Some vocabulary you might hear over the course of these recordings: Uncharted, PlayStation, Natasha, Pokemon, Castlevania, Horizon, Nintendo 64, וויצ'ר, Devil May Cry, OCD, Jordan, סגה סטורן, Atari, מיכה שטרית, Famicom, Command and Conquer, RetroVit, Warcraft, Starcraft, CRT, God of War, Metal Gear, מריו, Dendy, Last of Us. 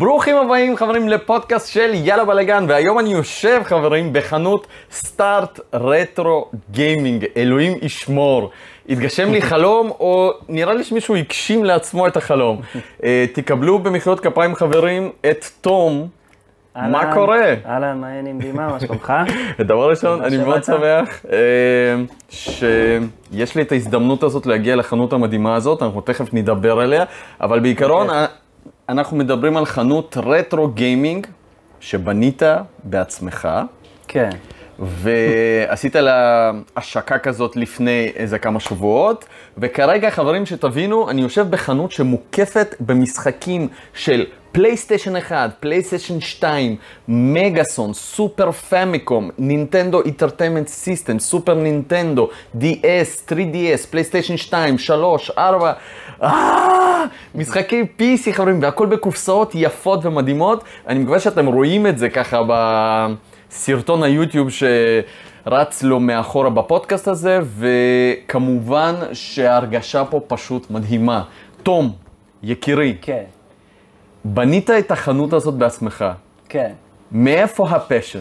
ברוכים הבאים חברים לפודקאסט של יאללה בלגן, והיום אני יושב חברים בחנות סטארט רטרו גיימינג. אלוהים ישמור, התגשם לי חלום, או נראה לי שמישהו הגשים לעצמו את החלום. תקבלו במחיאות כפיים חברים את תום. מה קורה? אהלן, מה העניינים דימה? מה שלומך? דבר ראשון, אני מאוד שמח שיש לי את ההזדמנות הזאת להגיע לחנות המדהימה הזאת, אנחנו תכף נדבר עליה, אבל בעיקרון אנחנו מדברים על חנות רטרו גיימינג שבנית בעצמך. כן. ועשית לה השקה כזאת לפני איזה כמה שבועות, וכרגע חברים שתבינו, אני יושב בחנות שמוקפת במשחקים של פלייסטיישן 1, פלייסטיישן 2, מגאסון, סופר פמיקום, נינטנדו אינטרטיימנט סיסטם, סופר נינטנדו, DS, 3DS, פלייסטיישן 2, 3, 4, משחקי PC חברים, והכל בקופסאות יפות ומדהימות. אני מקווה שאתם רואים את זה ככה בסרטון היוטיוב שרץ לו מאחורה בפודקאסט הזה, וכמובן שההרגשה פה פשוט מדהימה. תום, יקירי. כן. בנית את החנות הזאת בעצמך. כן. מאיפה הפשן?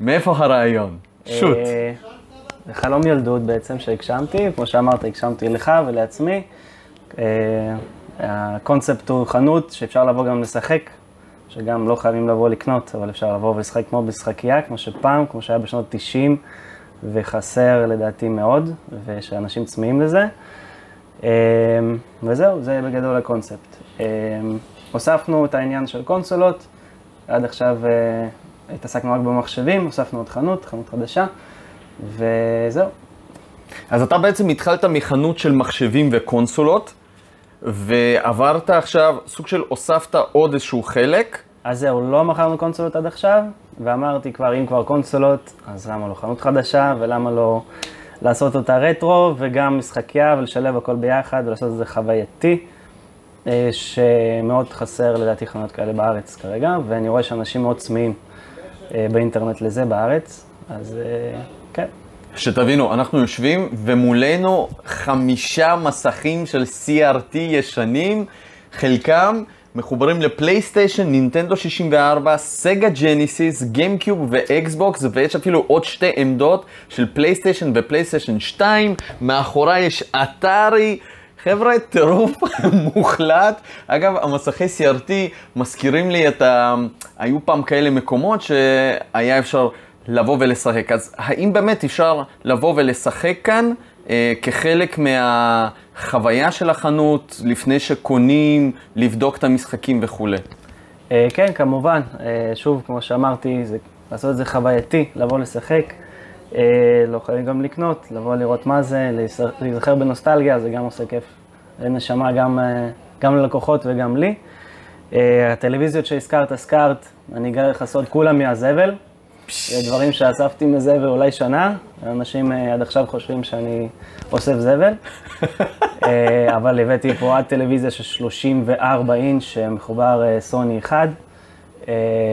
מאיפה הרעיון? שוט. זה חלום ילדות בעצם שהגשמתי, כמו שאמרת, הגשמתי לך ולעצמי. הקונספט הוא חנות שאפשר לבוא גם לשחק, שגם לא חייבים לבוא לקנות, אבל אפשר לבוא ולשחק כמו בשחקייה, כמו שפעם, כמו שהיה בשנות 90, וחסר לדעתי מאוד, ושאנשים צמאים לזה. וזהו, זה בגדול הקונספט. הוספנו את העניין של קונסולות, עד עכשיו התעסקנו רק במחשבים, הוספנו עוד חנות, חנות חדשה, וזהו. אז אתה בעצם התחלת מחנות של מחשבים וקונסולות, ועברת עכשיו סוג של הוספת עוד איזשהו חלק. אז זהו, לא מכרנו קונסולות עד עכשיו, ואמרתי כבר, אם כבר קונסולות, אז למה לא חנות חדשה, ולמה לא לעשות אותה רטרו, וגם משחקיה, ולשלב הכל ביחד, ולעשות את זה חווייתי. שמאוד חסר לדעתי חנות כאלה בארץ כרגע, ואני רואה שאנשים מאוד צמאים באינטרנט לזה בארץ, אז כן. שתבינו, אנחנו יושבים ומולנו 5 מסכים של CRT ישנים, חלקם מחוברים לפלייסטיישן, נינטנדו 64, סגה ג'ניסיס, גיימקיוב ואקסבוקס, ויש אפילו עוד 2 עמדות של פלייסטיישן ופלייסטיישן 2, מאחורה יש אתרי, חבר'ה, טירוף מוחלט. אגב, המסכי CRT מזכירים לי את היו פעם כאלה מקומות שהיה אפשר לבוא ולשחק. אז האם באמת אפשר לבוא ולשחק כאן כחלק מהחוויה של החנות, לפני שקונים, לבדוק את המשחקים וכו'? כן, כמובן. שוב, כמו שאמרתי, לעשות את זה חווייתי, לבוא לשחק. לא יכולים גם לקנות, לבוא לראות מה זה, להיזכר בנוסטלגיה, זה גם עושה כיף לנשמה, גם ללקוחות וגם לי. הטלוויזיות שהזכרת, אני אגלה לך סוד, כולם מהזבל. דברים שאספתי מזבל אולי שנה, אנשים עד עכשיו חושבים שאני אוסף זבל. אבל הבאתי פה עד טלוויזיה של 34 אינץ' שמחובר סוני 1,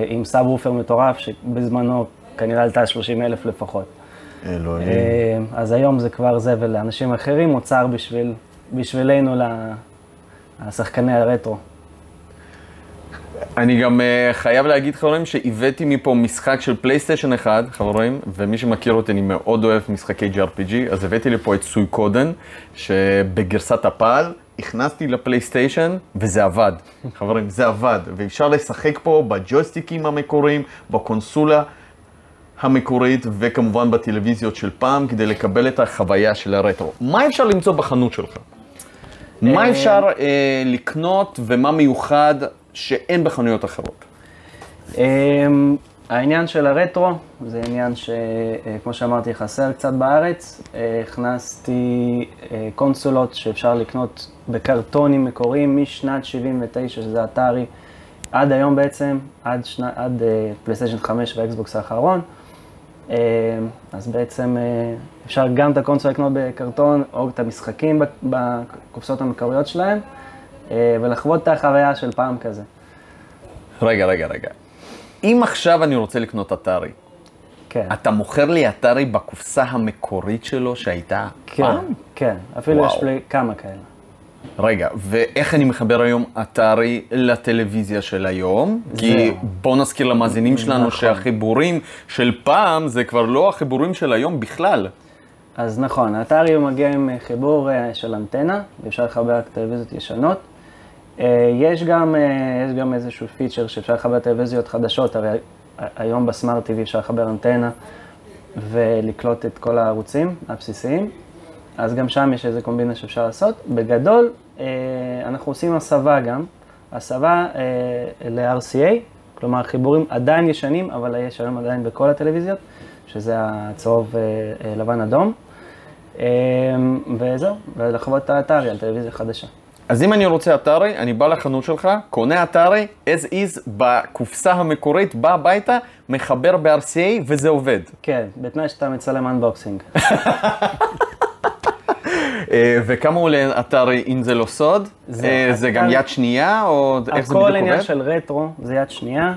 עם סאב וופר מטורף שבזמנו כנראה עלתה 30,000 לפחות. אלוהים. אז היום זה כבר זבל לאנשים אחרים, מוצר בשבילנו לשחקני הרטרו. אני גם חייב להגיד חברים שהבאתי מפה משחק של פלייסטיישן 1, חברים, ומי שמכיר אותי, אני מאוד אוהב משחקי JRPG, אז הבאתי לפה את סויקודן, שבגרסת הפעל, הכנסתי לפלייסטיישן, וזה עבד. חברים, זה עבד, ואפשר לשחק פה בג'ויסטיקים המקוריים, בקונסולה המקורית, וכמובן בטלוויזיות של פעם, כדי לקבל את החוויה של הרטרו. מה אפשר למצוא בחנות שלך? מה אפשר לקנות, ומה מיוחד שאין בחנויות אחרות? העניין של הרטרו, זה עניין שכמו שאמרתי, חסר קצת בארץ. הכנסתי קונסולות שאפשר לקנות בקרטונים מקוריים משנת 79, שזה אתרי, עד היום בעצם, עד פלייסטיישן 5 והאקסבוקס האחרון. אז בעצם אפשר גם את הקונסול לקנות בקרטון, או את המשחקים בקופסאות המקוריות שלהם, ולחוות את החוויה של פעם כזה. רגע. אם עכשיו אני רוצה לקנות אתרי, כן. אתה מוכר לי אתרי בקופסה המקורית שלו שהייתה כן, פעם? כן, אפילו יש כמה כאלה. רגע, ואיך אני מחבר היום אתרי לטלוויזיה של היום? כי בוא נזכיר למאזינים שלנו שהחיבורים של פעם זה כבר לא החיבורים של היום בכלל. אז נכון, האתרי מגיע עם חיבור של אנטנה, ואפשר לחבר טלוויזיות ישנות. יש גם איזשהו פיצ'ר שאפשר לחבר טלוויזיות חדשות, הרי היום בסמארט TV אפשר לחבר אנטנה ולקלוט את כל הערוצים הבסיסיים. אז גם שם יש איזה קומבינה שאפשר לעשות. בגדול, אנחנו עושים הסבה גם. הסבה ל-RCA, כלומר חיבורים עדיין ישנים, אבל יש היום עדיין בכל הטלוויזיות, שזה הצהוב לבן אדום. וזהו, ולחוות את האתרי על טלוויזיה חדשה. אז אם אני רוצה אתרי, אני בא לחנות שלך, קונה אתרי, as is, בקופסה המקורית, בא הביתה, מחבר ב-RCA וזה עובד. כן, בתנאי שאתה מצלם אנבוקסינג. וכמה עולה אתרי אם זה לא סוד? זה גם יד שנייה או איך זה בדיוק עובד? הכל עניין של רטרו זה יד שנייה,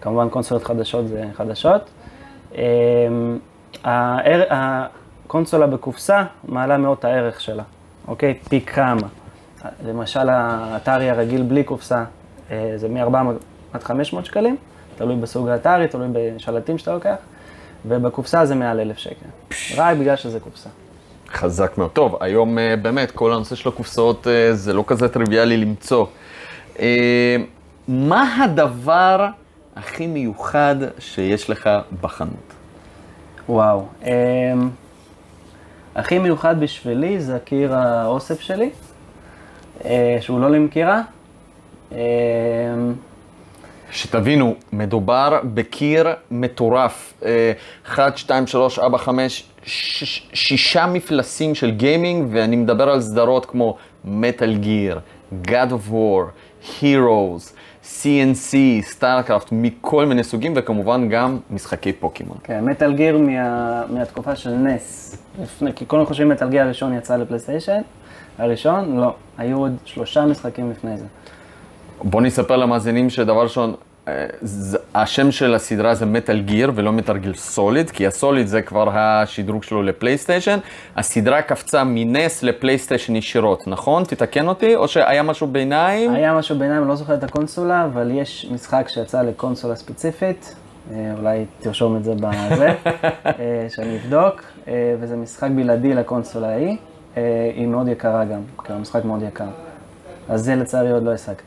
כמובן קונסולות חדשות זה חדשות. הקונסולה בקופסה מעלה מאוד הערך שלה, אוקיי? פי כמה. למשל האתרי הרגיל בלי קופסה זה מ-400 עד 500 שקלים, תלוי בסוג האתרי, תלוי בשלטים שאתה לוקח, ובקופסה זה מעל 1,000 שקל, רק בגלל שזה קופסה. חזק מאוד. טוב, היום באמת כל הנושא של הקופסאות זה לא כזה טריוויאלי למצוא. מה הדבר הכי מיוחד שיש לך בחנות? וואו. הכי מיוחד בשבילי זה הקיר האוסף שלי, שהוא לא למכירה. שתבינו, מדובר בקיר מטורף. 1, 2, 3, 4, 5, 6 מפלסים של גיימינג, ואני מדבר על סדרות כמו Metal Gear, God of War, Heroes, CNC, Starcraft, מכל מיני סוגים, וכמובן גם משחקי פוקימון. כן, Metal Gear מהתקופה של נס. כי כולם חושבים Metal Gear הראשון יצא לפלייסטיישן, הראשון? לא. היו עוד 3 משחקים לפני זה. בוא נספר למאזינים שדבר ראשון, השם של הסדרה זה Metal Gear ולא Metal Gear Solid, כי הסוליד זה כבר השדרוג שלו לפלייסטיישן. הסדרה קפצה מנס לפלייסטיישן ישירות, נכון? תתקן אותי, או שהיה משהו ביניים? היה משהו ביניים, לא זוכר את הקונסולה, אבל יש משחק שיצא לקונסולה ספציפית, אולי תרשום את זה בזה, שאני אבדוק, וזה משחק בלעדי לקונסולה ההיא, היא מאוד יקרה גם, כי המשחק מאוד יקר. אז זה לצערי עוד לא השגתי.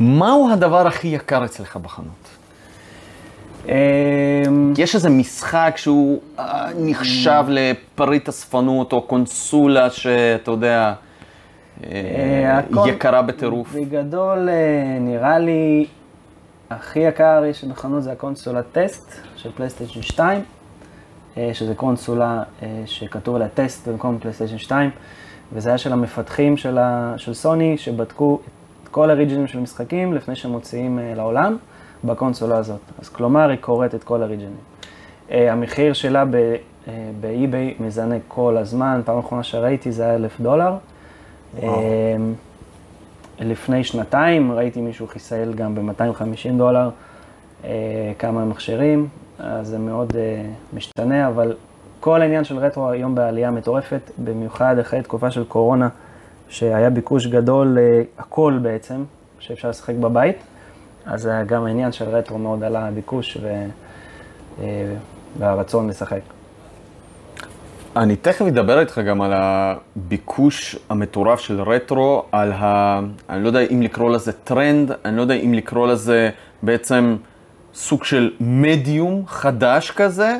מהו הדבר הכי יקר אצלך בחנות? יש איזה משחק שהוא נחשב לפריט הספנות או קונסולה שאתה יודע, יקרה בטירוף. בגדול נראה לי הכי יקר יש בחנות זה הקונסולה טסט של פלייסטיישן 2, שזה קונסולה שכתוב עליה טסט במקום פלייסטיישן 2, וזה היה של המפתחים של סוני שבדקו את כל הריג'ינים של משחקים לפני שמוציאים לעולם בקונסולה הזאת. אז כלומר היא קוראת את כל הריג'ינים. המחיר שלה באי-ביי מזנק כל הזמן, פעם האחרונה שראיתי זה היה $1,000. לפני שנתיים ראיתי מישהו חיסל גם ב$250 כמה מכשירים, אז זה מאוד משתנה, אבל כל העניין של רטרו היום בעלייה מטורפת, במיוחד אחרי תקופה של קורונה, שהיה ביקוש גדול הכל בעצם, שאפשר לשחק בבית, אז גם העניין של רטרו מאוד עלה הביקוש והרצון לשחק. אני תכף אדבר איתך גם על הביקוש המטורף של רטרו, על אני לא יודע אם לקרוא לזה טרנד, אני לא יודע אם לקרוא לזה בעצם סוג של מדיום חדש כזה,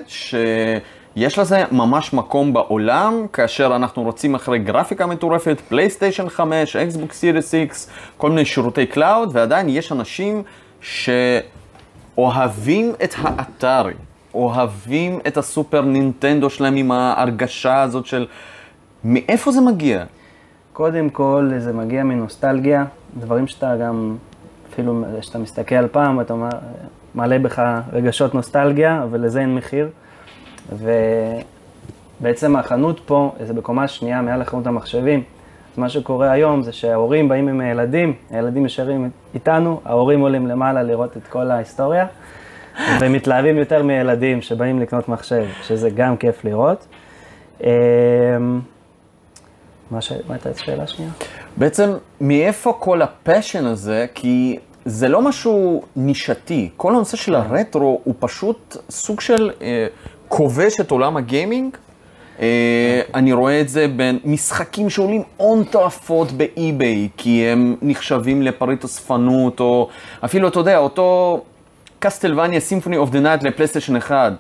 יש לזה ממש מקום בעולם, כאשר אנחנו רוצים אחרי גרפיקה מטורפת, פלייסטיישן 5, Xbox Series X, כל מיני שירותי קלאוד, ועדיין יש אנשים שאוהבים את האתרי, אוהבים את הסופר נינטנדו שלהם עם ההרגשה הזאת של מאיפה זה מגיע? קודם כל זה מגיע מנוסטלגיה, דברים שאתה גם, אפילו שאתה מסתכל על פעם, אתה מעלה בך רגשות נוסטלגיה, אבל לזה אין מחיר. ובעצם החנות פה, זה בקומה שנייה מעל לחנות המחשבים. אז מה שקורה היום זה שההורים באים עם הילדים, הילדים ישרים איתנו, ההורים עולים למעלה לראות את כל ההיסטוריה, ומתלהבים יותר מילדים שבאים לקנות מחשב, שזה גם כיף לראות. מה הייתה השאלה השנייה? בעצם, מאיפה כל הפשן הזה, כי זה לא משהו נישתי. כל הנושא של הרטרו הוא פשוט סוג של כובש את עולם הגיימינג. אני רואה את זה בין משחקים שעולים הון תועפות באי-ביי, כי הם נחשבים לפריט אספנות, או אפילו, אתה יודע, אותו קסטלווניה, סימפוני אוף דה נייט לפלייסטיישן 1.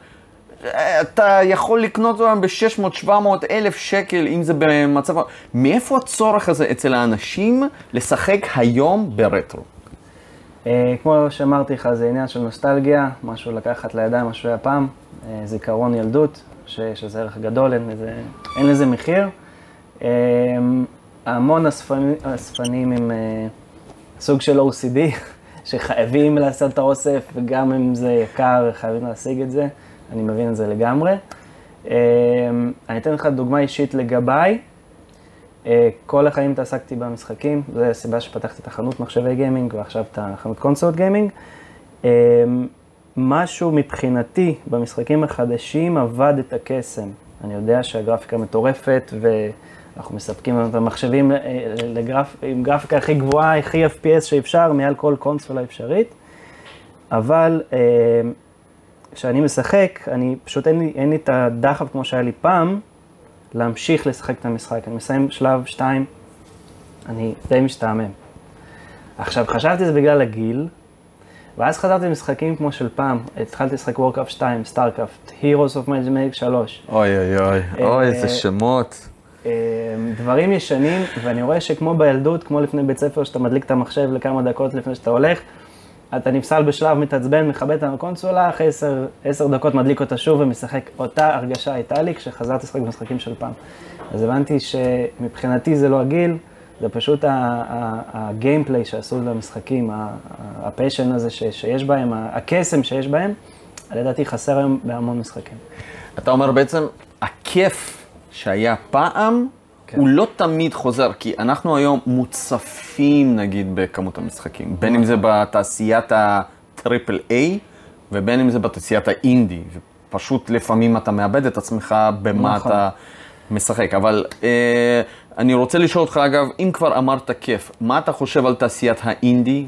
אתה יכול לקנות אותם ב-600-700 אלף שקל, אם זה במצב... מאיפה הצורך הזה אצל האנשים לשחק היום ברטרו? כמו שאמרתי לך, זה עניין של נוסטלגיה, משהו לקחת לידיים, משהו היה פעם, זיכרון ילדות, שיש לזה ערך גדול, אין לזה מחיר. המון אספנים עם סוג של OCD, שחייבים לעשות את האוסף, וגם אם זה יקר, חייבים להשיג את זה. אני מבין את זה לגמרי. אני אתן לך דוגמה אישית לגביי. כל החיים התעסקתי במשחקים, זו הסיבה שפתחתי את החנות מחשבי גיימינג, ועכשיו את החנות קונסולות גיימינג. משהו מבחינתי במשחקים החדשים עבד את הקסם. אני יודע שהגרפיקה מטורפת, ואנחנו מספקים את המחשבים עם גרפיקה הכי גבוהה, הכי FPS שאפשר, מעל כל קונסולה אפשרית. אבל כשאני משחק, אני פשוט אין לי את הדחף כמו שהיה לי פעם, להמשיך לשחק את המשחק. אני מסיים שלב 2, אני די משתעמם. עכשיו, חשבתי זה בגלל הגיל, ואז חזרתי למשחקים כמו של פעם. התחלתי לשחק Warcraft 2, Starcraft, Heroes of Magic 3. אוי אוי אוי, אוי איזה שמות. דברים ישנים, ואני רואה שכמו בילדות, כמו לפני בית ספר, שאתה מדליק את המחשב לכמה דקות לפני שאתה הולך, אתה נפסל בשלב, מתעצבן, מכבד את הקונסולה, אחרי 10 דקות מדליק אותה שוב ומשחק. אותה הרגשה הייתה לי כשחזרתי לשחק במשחקים של פעם. אז הבנתי שמבחינתי זה לא הגיל, זה פשוט הגיימפליי שעשו למשחקים, הפשן הזה שיש בהם, הקסם שיש בהם, לדעתי חסר היום בהמון משחקים. אתה אומר בעצם, הכיף שהיה פעם, הוא לא תמיד חוזר, כי אנחנו היום מוצפים, נגיד, בכמות המשחקים. בין אם זה בתעשיית הטריפל איי, ובין אם זה בתעשיית האינדי. פשוט לפעמים אתה מאבד את עצמך במה אתה משחק. אבל אני רוצה לשאול אותך, אגב, אם כבר אמרת כיף, מה אתה חושב על תעשיית האינדי?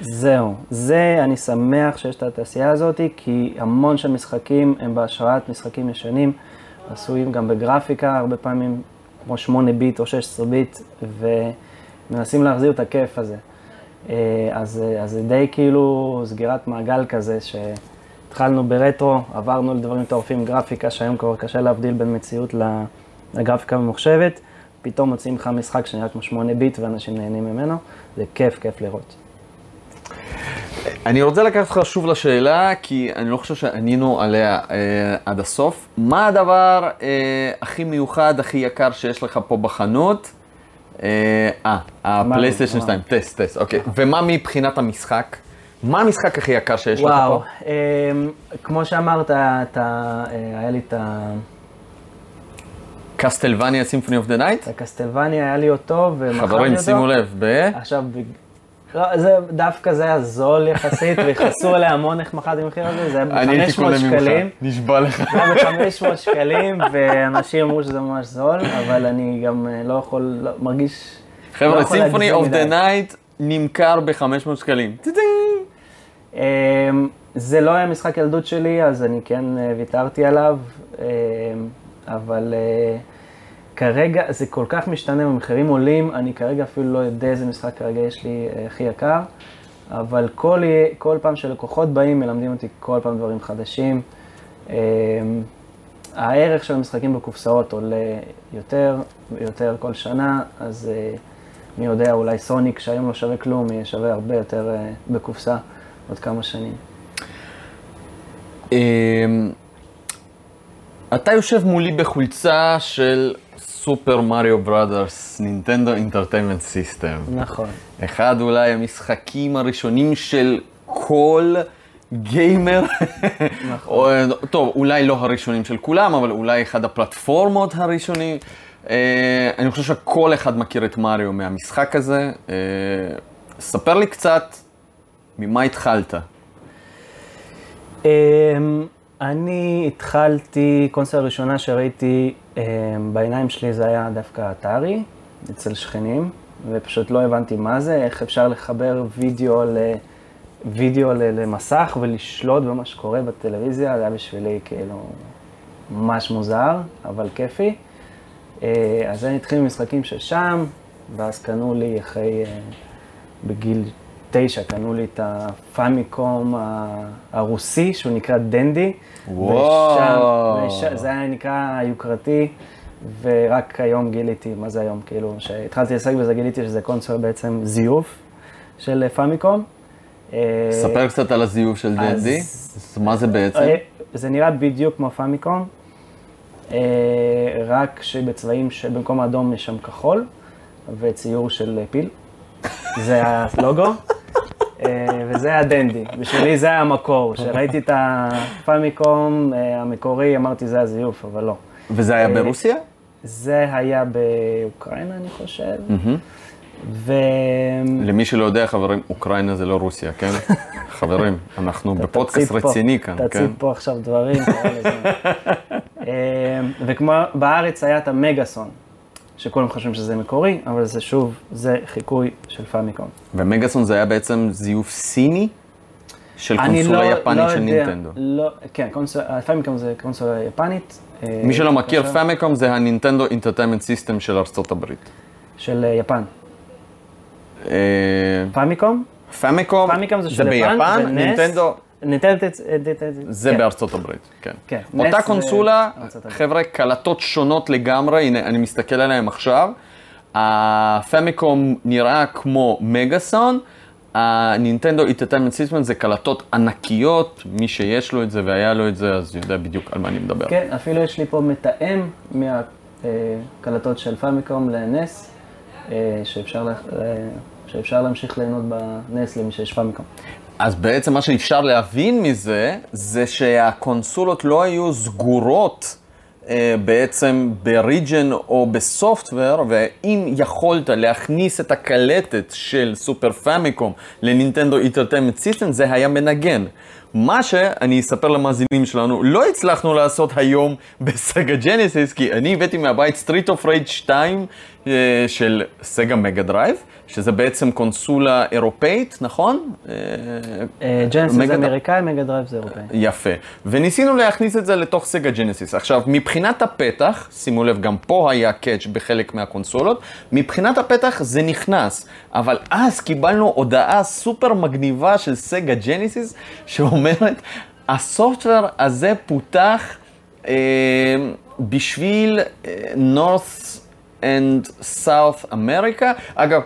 זהו. אני שמח שיש את התעשייה הזאת, כי המון של משחקים הם בהשראת משחקים ישנים, עשויים גם בגרפיקה, הרבה פעמים כמו 8 ביט או 16 ביט, ומנסים להחזיר את הכיף הזה. אז זה די כאילו סגירת מעגל כזה, שהתחלנו ברטרו, עברנו לדברים טורפים, גרפיקה, שהיום כבר קשה להבדיל בין מציאות לגרפיקה ממוחשבת, פתאום מוצאים לך משחק שנראה כמו 8 ביט, ואנשים נהנים ממנו, זה כיף, כיף לראות. אני רוצה לקחת לך שוב לשאלה, כי אני לא חושב שענינו עליה עד הסוף. מה הדבר הכי מיוחד, הכי יקר שיש לך פה בחנות? הפלייסטיישן 2, טסט, אוקיי. ומה מבחינת המשחק? מה המשחק הכי יקר שיש לך פה? וואו, כמו שאמרת, היה לי את ה... קסטלווניה, סימפוני אוף דה נייט? הקסטלווניה היה לי אותו, ומחרתי אותו. חברים, שימו לב, עכשיו... לא, זה, דווקא זה היה זול יחסית, ויחסו עליה המון איך מחד עם מחיר הזה, זה היה ב-500 שקלים. נשבע לך. זה היה ב-500 שקלים, ואנשים אמרו שזה ממש זול, אבל אני גם לא יכול, לא, מרגיש... חבר'ה, סימפוני אוף דה נייט נמכר ב-500 שקלים. זה לא היה משחק ילדות שלי, אז אני כן ויתרתי עליו, אבל... כרגע זה כל כך משתנה, המחירים עולים, אני כרגע אפילו לא יודע איזה משחק כרגע יש לי הכי יקר, אבל כל פעם שלקוחות באים, מלמדים אותי כל פעם דברים חדשים. הערך של המשחקים בקופסאות עולה יותר ויותר כל שנה, אז מי יודע, אולי סוניק שהיום לא שווה כלום, יהיה שווה הרבה יותר בקופסא עוד כמה שנים. אתה יושב מולי בחולצה של סופר מריו ברודרס, נינטנדו אינטרטיימנט סיסטם. נכון. אחד אולי המשחקים הראשונים של כל גיימר. נכון. טוב, אולי לא הראשונים של כולם, אבל אולי אחד הפלטפורמות הראשונים. אני חושב שכל אחד מכיר את מריו מהמשחק הזה. ספר לי קצת ממה התחלת. אני התחלתי, קונסולה הראשונה שראיתי בעיניים שלי זה היה דווקא אתרי, אצל שכנים, ופשוט לא הבנתי מה זה, איך אפשר לחבר וידאו למסך ולשלוט במה שקורה בטלוויזיה, זה היה בשבילי כאילו ממש מוזר, אבל כיפי. אז אני התחיל עם משחקים ששם, ואז קנו לי אחרי, בגיל 9, קנו לי את הפאמיקום הרוסי, שהוא נקרא דנדי. וואו. ושם, זה היה נקרא יוקרתי, ורק היום גיליתי, מה זה היום? כאילו, כשהתחלתי לסג בזה גיליתי שזה קונסול בעצם זיוף של פאמיקום. ספר קצת על הזיוף של דנדי, מה זה בעצם? זה נראה בדיוק כמו פאמיקום, רק שבצבעים שבמקום האדום יש שם כחול, וציור של פיל. זה הלוגו, וזה הדנדי. בשבילי זה המקור. כשראיתי את הפאמיקום המקורי, אמרתי זה הזיוף, אבל לא. וזה היה ברוסיה? זה היה באוקראינה, אני חושב. למי שלא יודע, חברים, אוקראינה זה לא רוסיה, כן? חברים, אנחנו בפודקאסט רציני כאן, כן? תציב פה עכשיו דברים. וכמו בארץ היה את המגאסון. שכולם חושבים שזה מקורי, אבל זה שוב, זה חיקוי של פאמיקום. ומגאסון זה היה בעצם זיוף סיני של קונסולה יפנית של נינטנדו. כן, פאמיקום זה קונסולה יפנית. מי שלא מכיר, פאמיקום זה הנינטנדו אינטרטיימנט סיסטם של ארצות הברית. של יפן. פאמיקום? פאמיקום זה של יפן, נינטנדו... זה בארצות הברית, כן. אותה קונסולה, חבר'ה, קלטות שונות לגמרי, הנה, אני מסתכל עליהם עכשיו. הפאמיקום נראה כמו מגאסון, הנינטנדו אינטרטיימנט סיסטם זה קלטות ענקיות, מי שיש לו את זה והיה לו את זה, אז יודע בדיוק על מה אני מדבר. כן, אפילו יש לי פה מתאם מהקלטות של פאמיקום לנס, שאפשר להמשיך ליהנות בנס למי שיש פאמיקום. אז בעצם מה שאפשר להבין מזה, זה שהקונסולות לא היו סגורות בעצם בריג'ן או בסופטוור, ואם יכולת להכניס את הקלטת של סופר פאמיקום לנינטנדו אינטרטיימנט סיסטם, זה היה מנגן. מה שאני אספר למאזינים שלנו, לא הצלחנו לעשות היום בסגה ג'נסיס, כי אני הבאתי מהבית סטריט אוף רייג' 2 של סגה מגה דרייב, שזה בעצם קונסולה אירופאית, נכון? ג'נסיס זה אמריקאי, מגה דרייב זה אירופאי. יפה. וניסינו להכניס את זה לתוך סגה ג'נסיס. עכשיו, מבחינת הפתח, שימו לב, גם פה היה קאץ' בחלק מהקונסולות, מבחינת הפתח זה נכנס, אבל אז קיבלנו הודעה סופר מגניבה של סגה ג'נסיס, שאומרת, הסופטוור הזה פותח בשביל North and South America. אגב,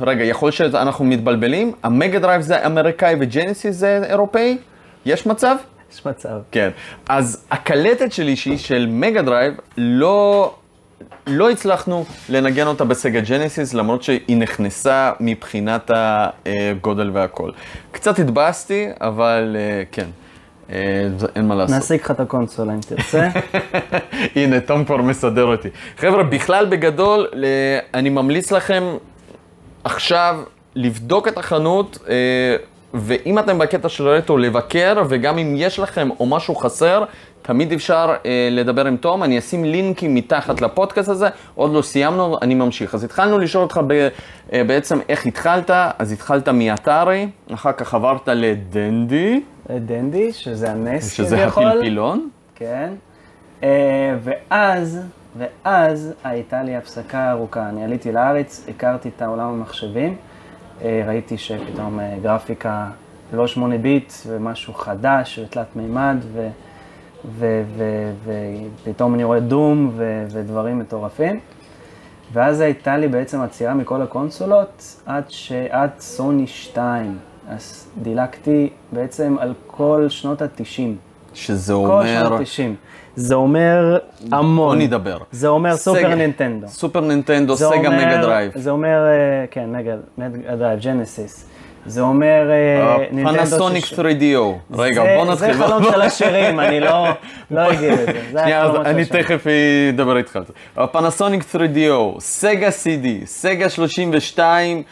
רגע, יכול שאנחנו מתבלבלים, המגה דרייב זה אמריקאי וג'נסיס זה אירופאי? יש מצב? יש מצב. כן. אז הקלטת שלי שהיא של מגה דרייב, לא הצלחנו לנגן אותה בסגה ג'נסיס, למרות שהיא נכנסה מבחינת הגודל והכל. קצת התבאסתי, אבל כן. אין מה לעשות. נעסיק לך את הקונסולה, אם תרצה. הנה, תום כבר מסדר אותי. חבר'ה, בכלל בגדול, אני ממליץ לכם עכשיו לבדוק את החנות, ואם אתם בקטע של רטו, לבקר, וגם אם יש לכם או משהו חסר, תמיד אפשר לדבר עם תום. אני אשים לינקים מתחת לפודקאסט הזה, עוד לא סיימנו, אני ממשיך. אז התחלנו לשאול אותך בעצם איך התחלת, אז התחלת מאתרי, אחר כך עברת לדנדי. לדנדי, שזה הנס. שזה הפלפילון. כן. ואז הייתה לי הפסקה ארוכה. אני עליתי לארץ, הכרתי את העולם המחשבים, ראיתי שפתאום גרפיקה לא 8 ביט ומשהו חדש ותלת מימד, ופתאום אני רואה דום ודברים מטורפים. ואז הייתה לי בעצם עצירה מכל הקונסולות עד סוני 2. אז דילגתי בעצם על כל שנות ה-90. שזה אומר... כל שנות ה-90. זה אומר המון. בוא נדבר. זה אומר סופר נינטנדו. סופר נינטנדו, סגה מגה דרייב. זה אומר, כן, מגה דרייב, ג'נסיס. זה אומר... פנסוניק 3DO. רגע, בוא נתחיל. זה חלום של השירים, אני לא אגיד את זה. שנייה, אז אני תכף אדבר איתך על זה. פנסוניק 3DO, סגה CD, סגה 32,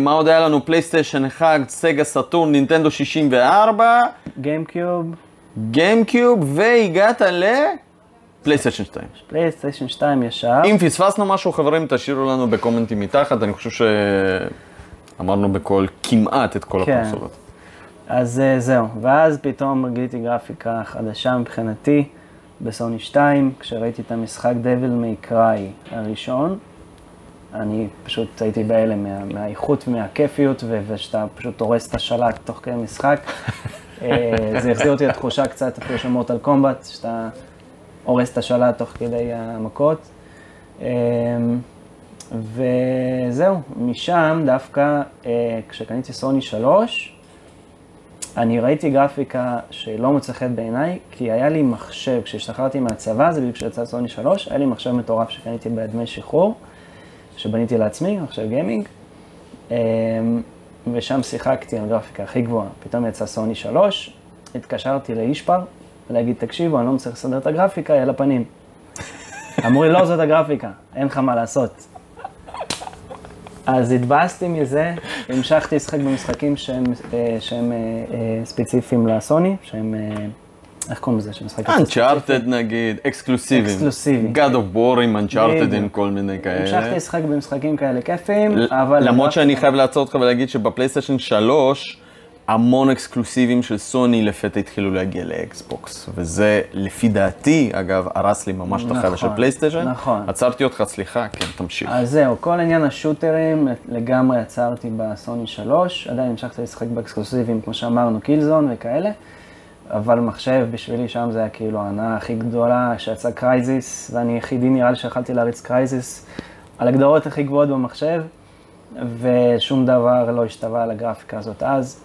מה עוד היה לנו? פלייסטיישן 1, סגה סטורן, נינטנדו 64. גיימקיוב. GameCube, והגעת ל... פלייסטיישן 2. פלייסטיישן 2 ישר. אם פספסנו משהו, חברים, תשאירו לנו בקומנטים מתחת, אני חושב שאמרנו בכל, כמעט את כל הקונסולות. אז זהו, ואז פתאום גיליתי גרפיקה חדשה מבחינתי, בסוני 2, כשראיתי את המשחק Devil May Cry הראשון, אני פשוט הייתי בהלם מהאיכות ומהכיפיות, ושאתה פשוט הורס את השלט תוך כדי משחק. זה החזיר אותי לתחושה קצת אפילו של מורטל קומבט, שאתה הורס את השלט תוך כדי המכות. וזהו, משם דווקא כשקניתי סוני 3, אני ראיתי גרפיקה שלא מוצחת בעיניי, כי היה לי מחשב, כשהשתחררתי מהצבא, זה בדיוק כשיצא סוני 3, היה לי מחשב מטורף שקניתי בדמי שחרור, שבניתי לעצמי, מחשב גיימינג, ושם שיחקתי על גרפיקה הכי גבוהה. פתאום יצא סוני 3, התקשרתי לאישפר, ולהגיד, תקשיבו, אני לא מצליח לסדר את הגרפיקה, יהיה לפנים. אמרו לי, לא, זאת הגרפיקה, אין לך מה לעשות. אז התבאסתי מזה, המשכתי לשחק במשחקים שהם ספציפיים לסוני, שהם, איך קוראים לזה? Uncharted נגיד, אקסקלוסיבים. אקסקלוסיבים. God of War עם Uncharted עם כל מיני כאלה. המשכתי לשחק במשחקים כאלה כיפים, אבל... למרות שאני חייב לעצור אותך ולהגיד שבפלייסטיישן 3, המון אקסקלוסיבים של סוני לפתע התחילו להגיע לאקסבוקס, וזה לפי דעתי, אגב, הרס לי ממש את החבר'ה של פלייסטיישן. נכון. עצרתי אותך, סליחה, כן, תמשיך. אז זהו, כל עניין השוטרים לגמרי עצרתי בסוני 3, עדיין המשכתי לשחק באקסקלוסיבים, כמו שאמרנו, קילזון וכאלה, אבל מחשב בשבילי שם זה היה כאילו הענה הכי גדולה, שיצא קרייזיס, ואני יחידי נראה לי שיכלתי להריץ קרייזיס, על הגדרות הכי גבוהות במחשב, ושום דבר לא השתווה על הגרפיקה הזאת אז.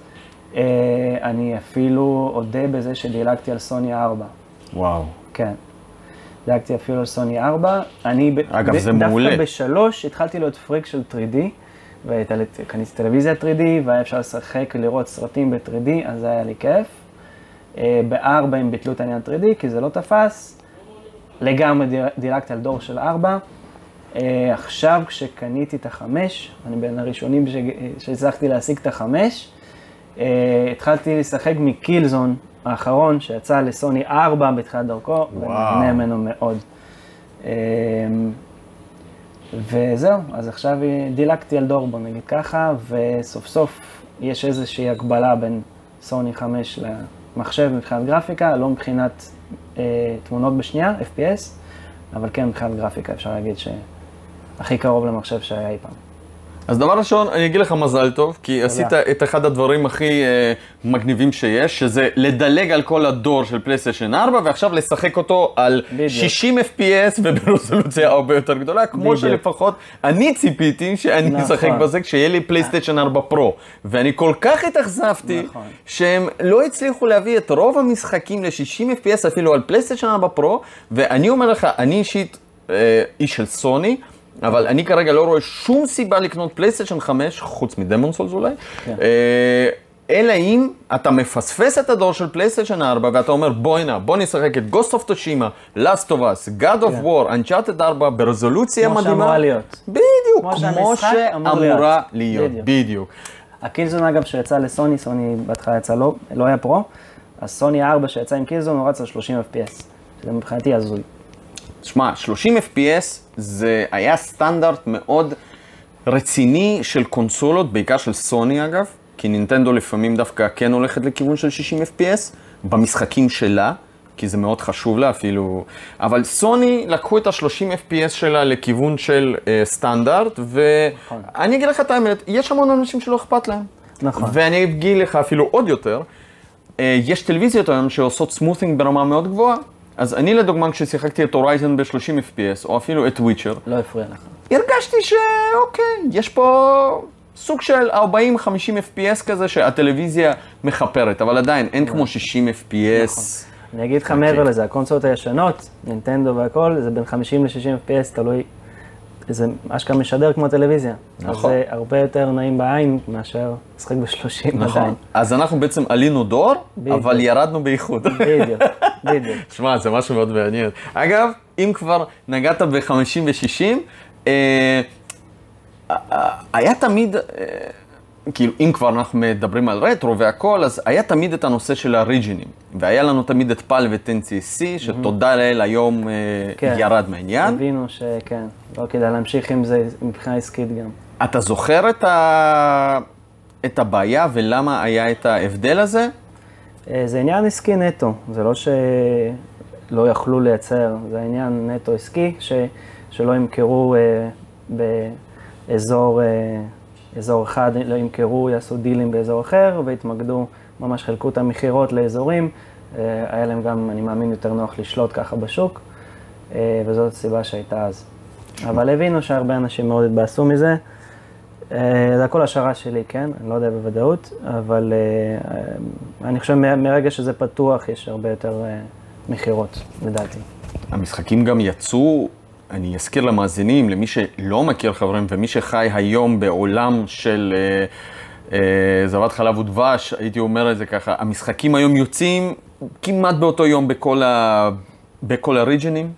אני אפילו עודה בזה שדילגתי על סוני 4. וואו. כן. דילגתי אפילו על סוני 4. אני אגב, זה מעולה. דווקא בשלוש התחלתי להיות פריק של 3D, וקניתי טלוויזיה 3D, והיה אפשר לשחק ולראות סרטים ב-3D, אז זה היה לי כיף. ב-4 הם ביטלו את העניין 3D, כי זה לא תפס. לגמרי דילגתי על דור של 4. עכשיו כשקניתי את ה-5, אני בין הראשונים שהצלחתי להשיג את ה-5, התחלתי לשחק מקילזון האחרון שיצא לסוני 4 בתחילת דרכו, ונהנה ממנו מאוד. וזהו, אז עכשיו דילגתי על דור, בוא נגיד ככה, וסוף סוף יש איזושהי הגבלה בין סוני 5 למחשב מבחינת גרפיקה, לא מבחינת תמונות בשנייה, FPS, אבל כן מבחינת גרפיקה, אפשר להגיד שהכי קרוב למחשב שהיה אי פעם. אז דבר ראשון, אני אגיד לך מזל טוב, כי עשית את אחד הדברים הכי מגניבים שיש, שזה לדלג על כל הדור של פלייסטיישן 4, ועכשיו לשחק אותו על 60 FPS וברזולוציה הרבה יותר גדולה, כמו שלפחות אני ציפיתי שאני אשחק בזה כשיהיה לי פלייסטיישן 4 פרו. ואני כל כך התאכזבתי שהם לא הצליחו להביא את רוב המשחקים ל-60 FPS אפילו על פלייסטיישן 4 פרו, ואני אומר לך, אני אישית איש של סוני, אבל אני כרגע לא רואה שום סיבה לקנות פלייסטיישן 5, חוץ מדמון סולס אולי, אלא אם אתה מפספס את הדור של פלייסטיישן 4, ואתה אומר בוא נשחק את Ghost of Tsushima, Last of Us, God of War, Uncharted 4, ברזולוציה מדהימה. כמו שאמורה להיות. בדיוק, כמו שאמורה להיות, בדיוק. הקילזון אגב שיצא לסוני, סוני בהתחלה יצא לא היה פרו, אז סוני 4 שיצא עם קילזון הוא רץ על 30 FPS, שזה מבחינתי הזוי. תשמע, 30 FPS זה היה סטנדרט מאוד רציני של קונסולות, בעיקר של סוני אגב, כי נינטנדו לפעמים דווקא כן הולכת לכיוון של 60 FPS במשחקים שלה, כי זה מאוד חשוב לה אפילו, אבל סוני לקחו את ה-30 FPS שלה לכיוון של סטנדרט, ואני אגיד לך את האמת, יש המון אנשים שלא אכפת להם. נכון. ואני אגיד לך אפילו עוד יותר, יש טלוויזיות היום שעושות סמות'ינג ברמה מאוד גבוהה, אז אני לדוגמה כששיחקתי את הורייזן ב-30 FPS, או אפילו את וויצ'ר, לא הפריע לך. הרגשתי שאוקיי, יש פה סוג של 40-50 FPS כזה שהטלוויזיה מחפרת, אבל עדיין אין כמו 60 FPS. אני אגיד לך מעבר לזה, הקונסולות הישנות, נינטנדו והכל, זה בין 50 ל-60 FPS, תלוי, זה אשכרה משדר כמו הטלוויזיה. נכון. אז זה הרבה יותר נעים בעין מאשר לשחק ב-30. נכון. אז אנחנו בעצם עלינו דור, אבל ירדנו באיכות. בדיוק. בדיוק. שמע, זה משהו מאוד מעניין. אגב, אם כבר נגעת ב-50 ו-60, היה תמיד כאילו, אם כבר אנחנו מדברים על רטרו והכל, אז היה תמיד את הנושא של הריג'ינים. והיה לנו תמיד את פל ואת NCC, שתודה לאל היום ירד מעניין. הבינו שכן, לא כדאי להמשיך עם זה מבחינה עסקית גם. אתה זוכר את הבעיה ולמה היה את ההבדל הזה? זה עניין עסקי נטו, זה לא שלא יכלו לייצר, זה עניין נטו עסקי, שלא ימכרו באזור... אזור אחד, לא ימכרו, יעשו דילים באזור אחר, והתמקדו, ממש חלקו את המחירות לאזורים. היה להם גם, אני מאמין, יותר נוח לשלוט ככה בשוק, וזאת הסיבה שהייתה אז. אבל הבינו שהרבה אנשים מאוד התבאסו מזה. זה הכל השערה שלי, כן? אני לא יודע בוודאות, אבל אני חושב מרגע שזה פתוח, יש הרבה יותר מחירות, לדעתי. המשחקים גם יצאו... אני אזכיר למאזינים, למי שלא מכיר חברים, ומי שחי היום בעולם של זבת חלב ודבש, הייתי אומר את זה ככה, המשחקים היום יוצאים כמעט באותו יום בכל הריג'נים.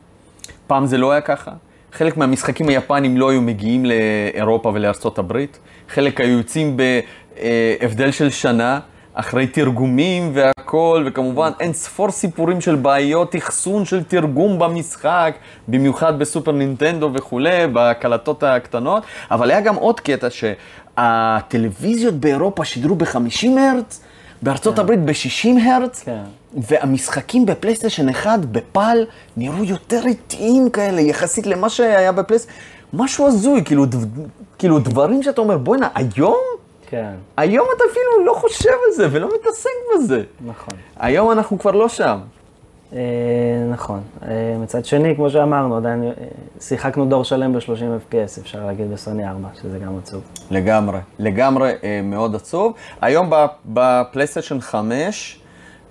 פעם זה לא היה ככה. חלק מהמשחקים היפנים לא היו מגיעים לאירופה ולארצות הברית. חלק היו יוצאים בהבדל של שנה, אחרי תרגומים והכל, וכמובן אין ספור סיפורים של בעיות, תחסון של תרגום במשחק, במיוחד בסופר נינטנדו וכו', בקלטות הקטנות. אבל היה גם עוד קטע שהטלוויזיות באירופה שידרו ב-50 הרץ, בארצות הברית ב-60 הרץ, והמשחקים בפלייסטיישן 1 בפל נראו יותר איטיים כאלה, יחסית למה שהיה בפלייסטיישן. משהו הזוי, כאילו דברים שאתה אומר, בואי נה, היום? כן. היום אתה אפילו לא חושב על זה ולא מתעסק בזה. נכון. היום אנחנו כבר לא שם. נכון. מצד שני, כמו שאמרנו, עדיין שיחקנו דור שלם ב-30 FPS, אפשר להגיד בסוני 4, שזה גם עצוב. לגמרי. לגמרי מאוד עצוב. היום בפלייסטיישן 5,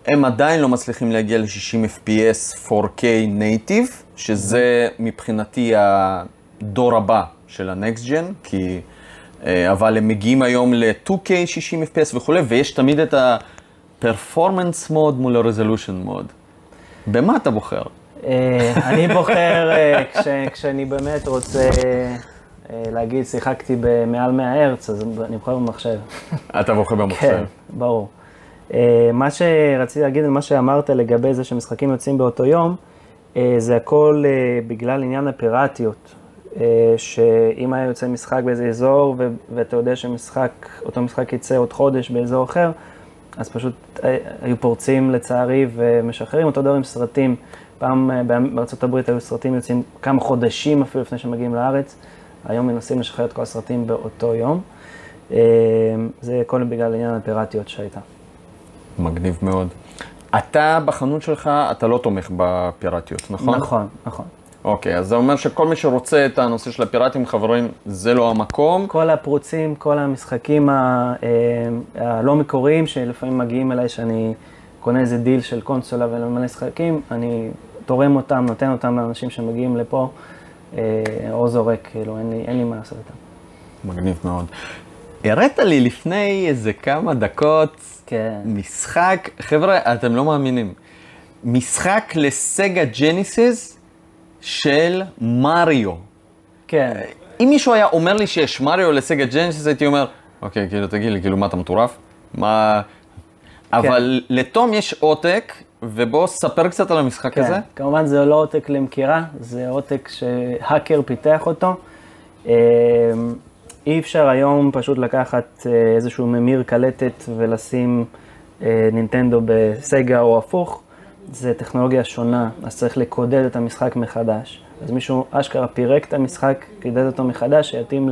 הם עדיין לא מצליחים להגיע ל-60 FPS 4K Native, שזה מבחינתי הדור הבא של ה-Next Gen, כי... אבל הם מגיעים היום ל-2K 60 FPS וכו', ויש תמיד את ה-Performance Mode מול ה-Resolution Mode. במה אתה בוחר? אני בוחר כשאני באמת רוצה להגיד, שיחקתי במעל 100 הרץ, אז אני בוחר במחשב. אתה בוחר במחשב? כן, ברור. מה שרציתי להגיד, מה שאמרת לגבי זה שמשחקים יוצאים באותו יום, זה הכל בגלל עניין הפיראטיות. שאם היה יוצא משחק באיזה אזור, ואתה יודע שאותו משחק יצא עוד חודש באזור אחר, אז פשוט היו פורצים לצערי ומשחררים. אותו דבר עם סרטים. פעם בארצות הברית היו סרטים יוצאים כמה חודשים אפילו לפני שמגיעים לארץ. היום מנסים לשחרר את כל הסרטים באותו יום. זה כל בגלל עניין הפיראטיות שהייתה. מגניב מאוד. אתה בחנות שלך, אתה לא תומך בפיראטיות, נכון? נכון, נכון. אוקיי, אז זה אומר שכל מי שרוצה את הנושא של הפיראטים, חברים, זה לא המקום. כל הפרוצים, כל המשחקים הלא מקוריים, שלפעמים מגיעים אליי שאני קונה איזה דיל של קונסולה ולמלא משחקים, אני תורם אותם, נותן אותם לאנשים שמגיעים לפה, או זורק, כאילו, אין לי מה לעשות איתם. מגניב מאוד. הראת לי לפני איזה כמה דקות, כן. משחק, חבר'ה, אתם לא מאמינים, משחק לסגה ג'ניסיס, של מריו. כן. אם מישהו היה אומר לי שיש מריו לסגה ג'ניסיס, הייתי אומר, אוקיי, כאילו תגיד לי, כאילו מה אתה מטורף? מה... כן. אבל לתום יש עותק, ובוא ספר קצת על המשחק הזה. כן, כמובן זה לא עותק למכירה, זה עותק שהאקר פיתח אותו. אי אפשר היום פשוט לקחת איזשהו ממיר קלטת ולשים נינטנדו בסגה או הפוך. זה טכנולוגיה שונה, אז צריך לקודד את המשחק מחדש. אז מישהו אשכרה פירק את המשחק, קידד אותו מחדש, שיתאים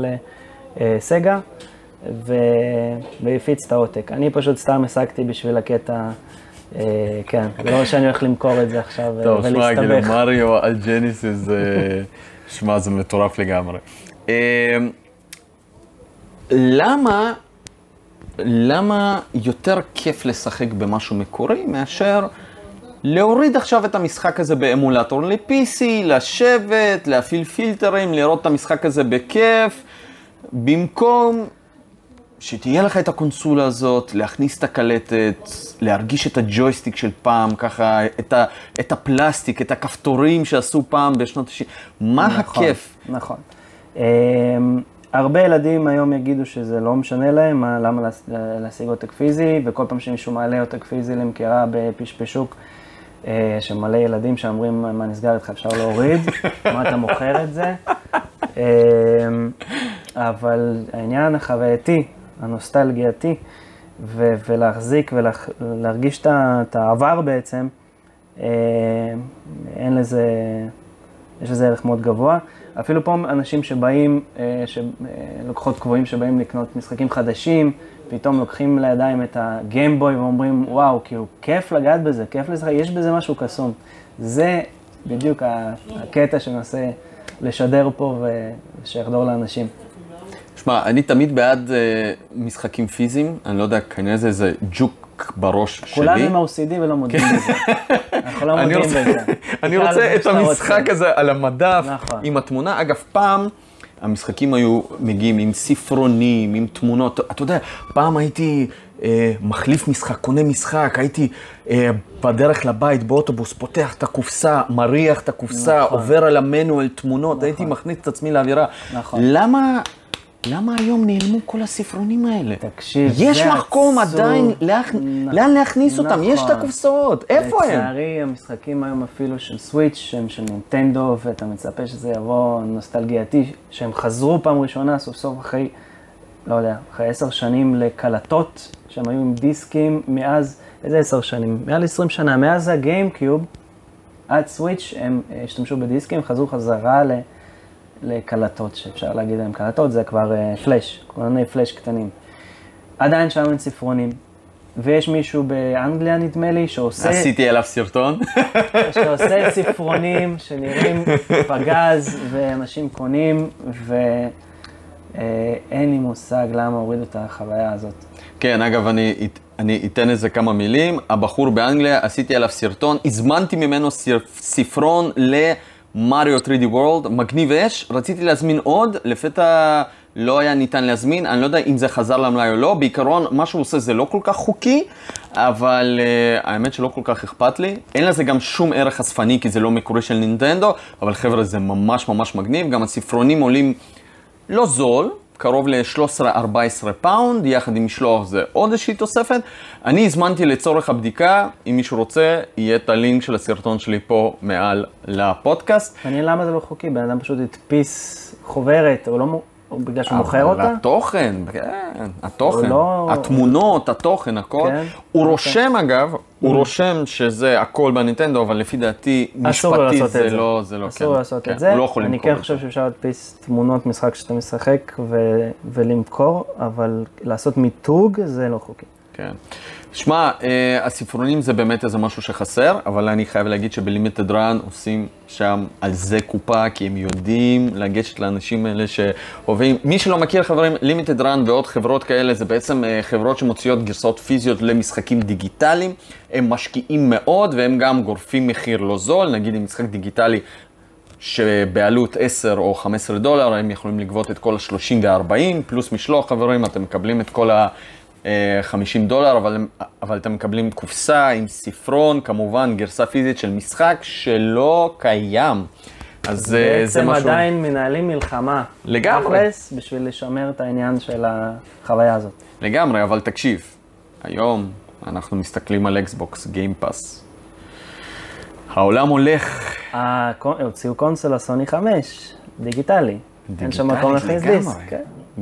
לסגה, והפיץ את העותק. אני פשוט סתם הסקתי בשביל הקטע, כן, זה לא שאני הולך למכור את זה עכשיו ולהסתבך. טוב, שמע, כאילו מריו על ג'ניסיס, שמע, זה מטורף לגמרי. למה יותר כיף לשחק במשהו מקורי מאשר להוריד עכשיו את המשחק הזה באמולטור ל-PC, לשבת, להפעיל פילטרים, לראות את המשחק הזה בכיף, במקום שתהיה לך את הקונסולה הזאת, להכניס את הקלטת, להרגיש את הג'ויסטיק של פעם, ככה, את הפלסטיק, את הכפתורים שעשו פעם בשנות ה-90. מה הכיף? נכון. הרבה ילדים היום יגידו שזה לא משנה להם, למה להשיג עותק פיזי, וכל פעם שמישהו מעלה עותק פיזי למכירה בפשפשוק, שמלא ילדים שאומרים מה נסגר איתך, אפשר להוריד, מה אתה מוכר את זה. אבל העניין החווייתי, הנוסטלגייתי, ולהחזיק ולהרגיש את העבר בעצם, אין לזה, יש לזה ערך מאוד גבוה. אפילו פה אנשים שבאים, שלוקחות קבועים שבאים לקנות משחקים חדשים, פתאום לוקחים לידיים את הגיימבוי ואומרים, וואו, כאילו, כיף לגעת בזה, כיף לשחק, יש בזה משהו קסום. זה בדיוק הקטע שננסה לשדר פה ושיחדור לאנשים. תשמע, אני תמיד בעד משחקים פיזיים, אני לא יודע, כנראה זה איזה ג'וק בראש שלי. כולם עם OCD ולא מודים בזה. אנחנו לא מודים בזה. אני רוצה את המשחק הזה על המדף, עם התמונה. אגב, פעם המשחקים היו מגיעים עם ספרונים, עם תמונות. אתה יודע, פעם הייתי מחליף משחק, קונה משחק, הייתי בדרך לבית, באוטובוס, פותח את הקופסה, מריח את הקופסה, עובר על המנואל תמונות, הייתי מכניס את עצמי לאווירה. למה היום נעלמו כל הספרונים האלה? תקשיב, יש מקום עדיין, לאן להכניס אותם? יש את הקופסאות, איפה הם? לצערי, המשחקים היום אפילו של סוויץ', שהם של נינטנדו, ואתה מצפה שזה יבוא נוסטלגייתי, שהם חזרו פעם ראשונה, סוף סוף אחרי, לא יודע, אחרי 10 שנים לקלטות, שהם היו עם דיסקים, מאז, איזה 10 שנים? מעל 20 שנה, מאז הגיימקיוב, עד סוויץ', הם השתמשו בדיסקים, חזרו חזרה לקלטות, שאפשר להגיד להם קלטות, זה כבר פלאש, כולני פלאש קטנים. עדיין שם אין ספרונים, ויש מישהו באנגליה נדמה לי שעושה... עשיתי אליו סרטון. שעושה ספרונים שנראים פגז ואנשים קונים, ואין לי מושג למה הורידו את החוויה הזאת. כן, אגב, אני אתן איזה כמה מילים. הבחור באנגליה, עשיתי אליו סרטון, הזמנתי ממנו ספרון מריו 3D World, מגניב אש, רציתי להזמין עוד, לפתע לא היה ניתן להזמין, אני לא יודע אם זה חזר למלאי או לא, בעיקרון מה שהוא עושה זה לא כל כך חוקי, אבל האמת שלא כל כך אכפת לי, אין לזה גם שום ערך חשפני כי זה לא מקורי של נינטנדו, אבל חבר'ה זה ממש ממש מגניב, גם הספרונים עולים לא זול, קרוב ל-13-14 פאונד, יחד עם משלוח זה עוד איזושהי תוספת. אני הזמנתי לצורך הבדיקה, אם מישהו רוצה, יהיה את הלינק של הסרטון שלי פה מעל לפודקאסט. אני למה זה לא חוקי, בן אדם פשוט הדפיס חוברת, או לא, או בגלל שהוא מוכר אותה? התוכן, כן, התוכן, לא... התמונות, התוכן, הכל. כן, הוא רושם אגב, הוא רושם שזה הכל בנינטנדו, אבל לפי דעתי, משפטי זה לא, זה לא, אסור לעשות את זה. אני כן חושב שאפשר להדפיס תמונות משחק שאתה משחק ולמכור, אבל לעשות מיתוג זה לא חוקי. כן. שמע, הספרונים זה באמת איזה משהו שחסר, אבל אני חייב להגיד שבלימיטד רן עושים שם על זה קופה, כי הם יודעים לגשת לאנשים האלה שאוהבים. מי שלא מכיר חברים, לימיטד רן ועוד חברות כאלה, זה בעצם חברות שמוציאות גרסאות פיזיות למשחקים דיגיטליים. הם משקיעים מאוד והם גם גורפים מחיר לא זול, נגיד עם משחק דיגיטלי שבעלות 10 או 15 דולר, הם יכולים לגבות את כל ה-30 ו-40, פלוס משלוח חברים, אתם מקבלים את כל ה... 50 דולר, אבל אתם מקבלים קופסה עם ספרון, כמובן גרסה פיזית של משחק שלא קיים. אז זה משהו... בעצם עדיין מנהלים מלחמה. לגמרי. בשביל לשמר את העניין של החוויה הזאת. לגמרי, אבל תקשיב, היום אנחנו מסתכלים על אקסבוקס, גיימפאס. העולם הולך... הוציאו קונסול הסוני 5, דיגיטלי. אין שם מקום להכניס דיסק.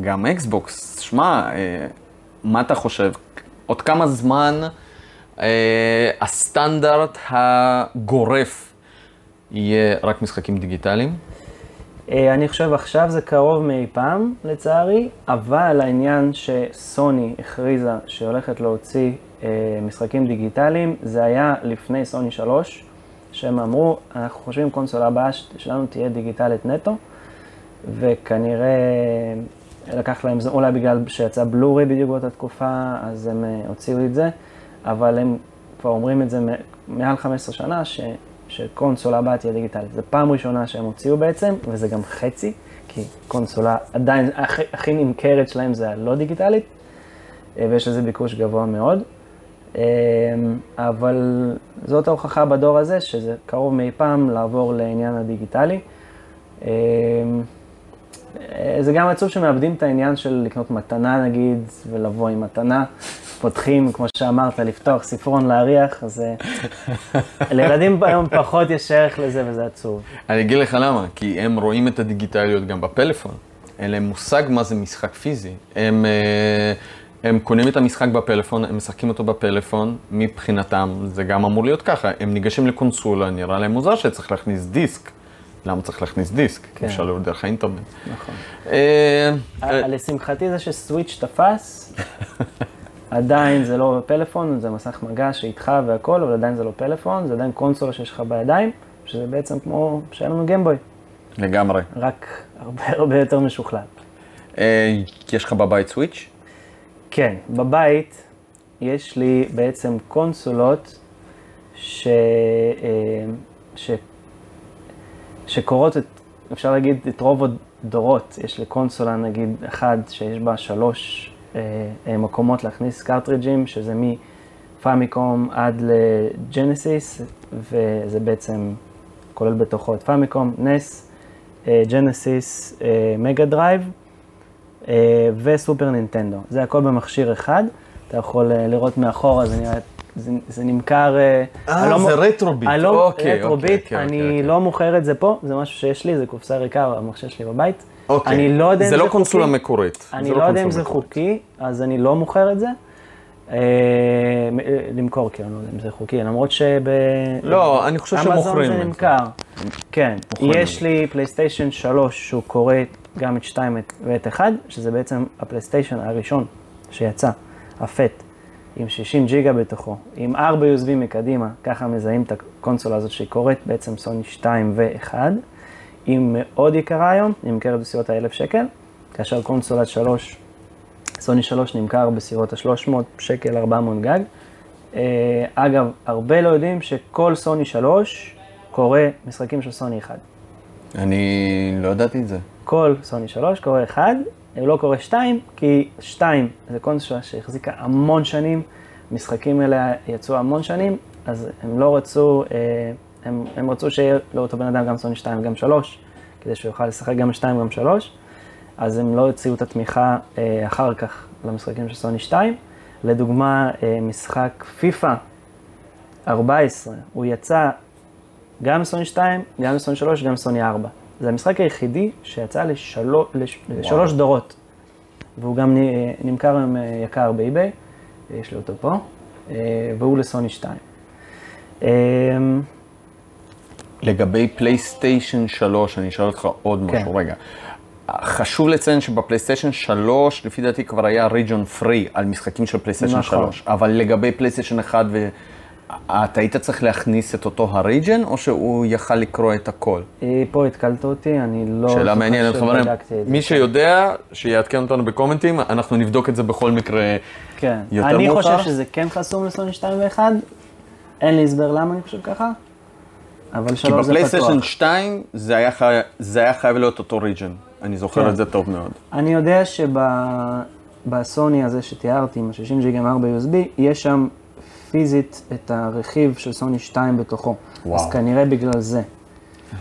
גם אקסבוקס, שמע... מה אתה חושב? עוד כמה זמן הסטנדרט הגורף יהיה רק משחקים דיגיטליים? אני חושב עכשיו זה קרוב מאי פעם לצערי, אבל העניין שסוני הכריזה שהולכת להוציא משחקים דיגיטליים, זה היה לפני סוני 3, שהם אמרו, אנחנו חושבים קונסולה הבאה שלנו תהיה דיגיטלית נטו, וכנראה... לקח להם זה, אולי בגלל שיצא בלורי בדיוק באותה תקופה, אז הם הוציאו את זה, אבל הם כבר אומרים את זה מעל 15 שנה, שקונסולה הבאה תהיה דיגיטלית. זו פעם ראשונה שהם הוציאו בעצם, וזה גם חצי, כי קונסולה עדיין הכי נמכרת שלהם זה הלא דיגיטלית, ויש לזה ביקוש גבוה מאוד, אבל זאת ההוכחה בדור הזה, שזה קרוב מאי פעם לעבור לעניין הדיגיטלי. זה גם עצוב שמאבדים את העניין של לקנות מתנה נגיד, ולבוא עם מתנה. פותחים, כמו שאמרת, לפתוח ספרון להריח, אז לילדים היום פחות יש ערך לזה וזה עצוב. אני אגיד לך למה, כי הם רואים את הדיגיטליות גם בפלאפון. אין להם מושג מה זה משחק פיזי. הם קונים את המשחק בפלאפון, הם משחקים אותו בפלאפון, מבחינתם זה גם אמור להיות ככה. הם ניגשים לקונסולה, נראה להם מוזר שצריך להכניס דיסק. למה צריך להכניס דיסק? אפשר לראות דרך האינטרנט. נכון. לשמחתי זה שסוויץ' תפס, עדיין זה לא פלאפון, זה מסך מגע שאיתך והכל, אבל עדיין זה לא פלאפון, זה עדיין קונסולה שיש לך בידיים, שזה בעצם כמו שהיה לנו גיימבוי. לגמרי. רק הרבה הרבה יותר משוכלל. יש לך בבית סוויץ'? כן, בבית יש לי בעצם קונסולות שקורות את, אפשר להגיד, את רוב הדורות. יש לקונסולה נגיד אחד שיש בה 3 מקומות להכניס קארטריג'ים, שזה מפאמיקום עד לג'נסיס, וזה בעצם כולל בתוכו את פאמיקום, נס, ג'נסיס, מגה דרייב וסופר נינטנדו. זה הכל במכשיר אחד. אתה יכול לראות מאחורה, זה נראה... זה נמכר... זה רטרוביט, אוקיי, רטרוביט, אני לא מוכר את זה פה, זה משהו שיש לי, זה קופסה ריקה, המחשב שלי בבית. אוקיי, זה לא קונסולה מקורית. אני לא יודע אם זה חוקי, אז אני לא מוכר את זה. למכור, כי אני לא יודע אם זה חוקי, למרות שב... לא, אני חושב שמוכרים. זה נמכר. כן, יש לי פלייסטיישן 3 שהוא קורא גם את 2 ואת 1, שזה בעצם הפלייסטיישן הראשון שיצא, הפט. עם 60 ג'יגה בתוכו, עם 4 USB מקדימה, ככה מזהים את הקונסולה הזאת שהיא קוראת בעצם סוני 2 ו-1, היא מאוד יקרה היום, נמכרת בסביבות ה-1,000 שקל, כאשר קונסולת 3, סוני 3 נמכר בסביבות ה-300 שקל, 400 גג. אגב, הרבה לא יודעים שכל סוני 3 קורא משחקים של סוני 1. אני לא ידעתי את זה. כל סוני 3 קורא 1, לא קורה 2, כי 2 זה קונסולה שהחזיקה המון שנים, משחקים אליה יצאו המון שנים, אז הם לא רצו, הם רצו שיהיה לאותו בן אדם גם סוני 2 וגם 3, כדי שהוא יוכל לשחק גם 2 וגם 3, אז הם לא הציעו את התמיכה אחר כך למשחקים של סוני 2. לדוגמה, משחק פיפה 14, הוא יצא גם סוני 2, גם סוני 3, גם סוני 4. זה המשחק היחידי שיצא לשלוש דורות, והוא גם נמכר עם יקר באיביי, יש לי אותו פה, והוא לסוני 2. לגבי פלייסטיישן 3, אני אשאל אותך עוד משהו, רגע. חשוב לציין שבפלייסטיישן 3, לפי דעתי כבר היה ריג'ון פרי על משחקים של פלייסטיישן 3, אבל לגבי פלייסטיישן 1, אתה היית צריך להכניס את אותו הריג'ן, או שהוא יכל לקרוא את הכל? פה התקלת אותי, אני לא... שאלה מעניינת, חברים. מי שיודע, שיעדכן אותנו בקומנטים, אנחנו נבדוק את זה בכל מקרה יותר מאוחר. אני חושב שזה כן חסום לסוני 2 ו-1, אין לי הסבר למה אני חושב ככה, אבל 3 זה פתוח. כי בפלייסטיישן 2 זה היה חייב להיות אותו ריג'ן, אני זוכר את זה טוב מאוד. אני יודע שבסוני הזה שתיארתי, עם ה-60 ג'יגה ו-4 USB, יש שם... פיזית את הרכיב של סוני 2 בתוכו. וואו. אז כנראה בגלל זה.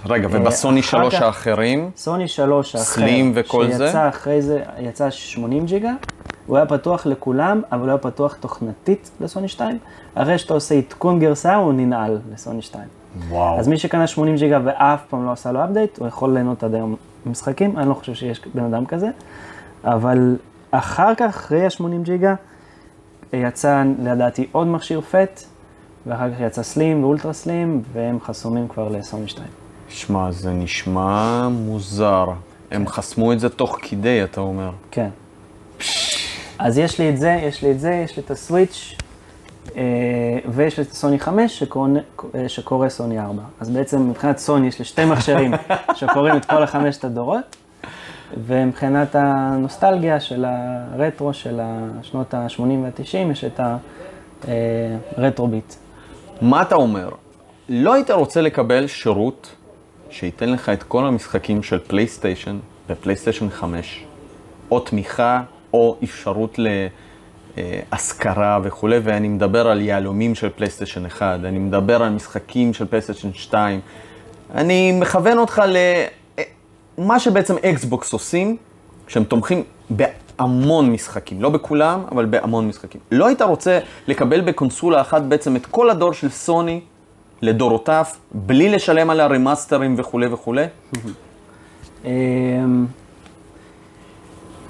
רגע, ובסוני 3 האחרים? סוני 3 האחר, סלים וכל זה? שיצא אחרי זה, יצא 80 ג'יגה, הוא היה פתוח לכולם, אבל הוא היה פתוח תוכנתית לסוני 2. הרי שאתה עושה עדכון גרסה, הוא ננעל לסוני 2. וואו. אז מי שקנה 80 ג'יגה ואף פעם לא עשה לו אפדייט, הוא יכול ליהנות עד היום משחקים, אני לא חושב שיש בן אדם כזה, אבל אחר כך, אחרי ה-80 ג'יגה, יצא לדעתי עוד מכשיר פט, ואחר כך יצא סלים ואולטרה סלים, והם חסומים כבר לסוני 2. שמע, זה נשמע מוזר. הם חסמו את זה תוך כדי, אתה אומר. כן. אז יש לי את זה, יש לי את זה, יש לי את הסוויץ', ויש לי את סוני 5 שקורא סוני 4. אז בעצם מבחינת סוני יש לי 2 מכשירים שקוראים את כל 5 הדורות, ומבחינת הנוסטלגיה של הרטרו של השנות ה-80 וה-90, יש את הרטרוביט. מה אתה אומר? לא היית רוצה לקבל שירות שייתן לך את כל המשחקים של פלייסטיישן ופלייסטיישן 5, או תמיכה, או אפשרות להשכרה וכו', ואני מדבר על יהלומים של פלייסטיישן 1, אני מדבר על משחקים של פלייסטיישן 2, אני מכוון אותך ל... מה שבעצם אקסבוקס עושים כשהם תומכים בהמון משחקים, לא בכולם, אבל בהמון משחקים. לא היית רוצה לקבל בקונסולה אחת בעצם את כל הדור של סוני לדורותיו, בלי לשלם על הרמאסטרים וכו' וכו'?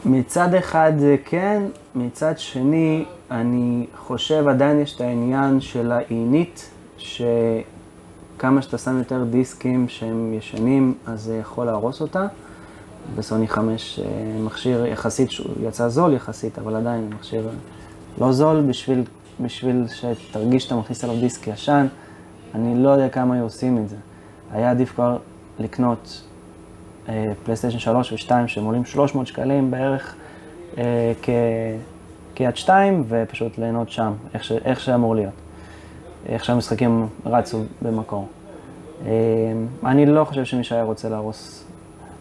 מצד אחד זה כן, מצד שני אני חושב עדיין יש את העניין של העינית, שכמה שאתה שם יותר דיסקים שהם ישנים, אז זה יכול להרוס אותה. בסוני 5 מכשיר יחסית, יצא זול יחסית, אבל עדיין מכשיר לא זול, בשביל שתרגיש שאתה מכניס עליו דיסק ישן, אני לא יודע כמה עושים את זה. היה עדיף כבר לקנות פלייסטיישן 3 ו-2 שהם עולים 300 שקלים בערך כיד 2, ופשוט ליהנות שם, איך שאמור להיות. איך שהמשחקים רצו במקור. אני לא חושב שמי שהיה רוצה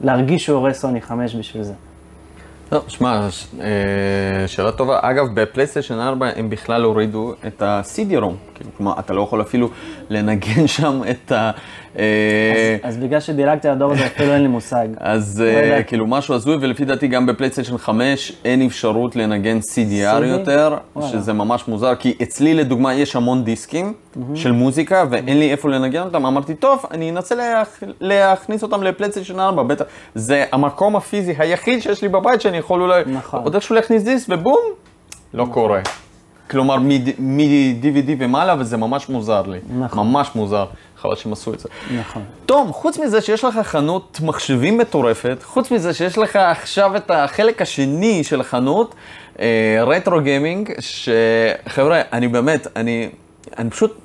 להרגיש שהוא הורא סוני 5 בשביל זה. לא, שמע, שאלה טובה. אגב, בפלייסטיישן 4 הם בכלל הורידו את ה-CD-ROM. כלומר, אתה לא יכול אפילו לנגן שם את ה... אז בגלל שדילגתי לדור הזה, אפילו אין לי מושג. אז כאילו משהו הזוי, ולפי דעתי גם בפלייסטיישן 5 אין אפשרות לנגן CDR יותר, שזה ממש מוזר, כי אצלי לדוגמה יש המון דיסקים של מוזיקה, ואין לי איפה לנגן אותם. אמרתי, טוב, אני אנסה להכניס אותם לפלייסטיישן 4, בטח. זה המקום הפיזי היחיד שיש לי בבית שאני יכול אולי... עוד איכשהו להכניס דיסק, ובום, לא קורה. כלומר, מ-DVD ומעלה, וזה ממש מוזר לי. נכון. ממש מוזר. חבל שהם עשו את זה. נכון. תום, חוץ מזה שיש לך חנות מחשבים מטורפת, חוץ מזה שיש לך עכשיו את החלק השני של החנות, רטרו גיימינג, שחבר'ה, אני באמת, אני פשוט...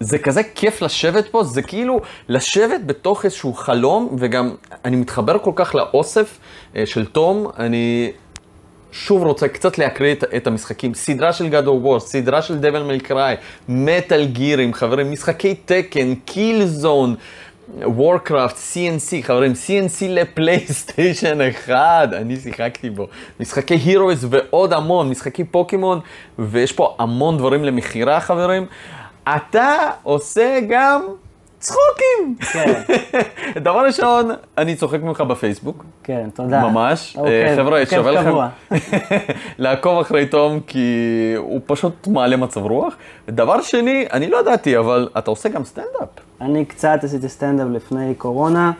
זה כזה כיף לשבת פה, זה כאילו לשבת בתוך איזשהו חלום, וגם אני מתחבר כל כך לאוסף של תום, אני... שוב רוצה קצת להקריא את המשחקים, סדרה של God of War, סדרה של Devil May Cry, Metal Gear, חברים, משחקי תקן, Killzone, Warcraft, CNC, חברים, CNC לפלייסטיישן 1, אני שיחקתי בו, משחקי Heroes ועוד המון, משחקי פוקימון, ויש פה המון דברים למכירה, חברים. אתה עושה גם צחוקים! כן. דבר ראשון, אני צוחק ממך בפייסבוק. כן, תודה. ממש. חבר'ה, שווה לכם לעקוב אחרי תום, כי הוא פשוט מעלה מצב רוח. דבר שני, אני לא ידעתי, אבל אתה עושה גם סטנדאפ. אני קצת עשיתי סטנדאפ לפני קורונה,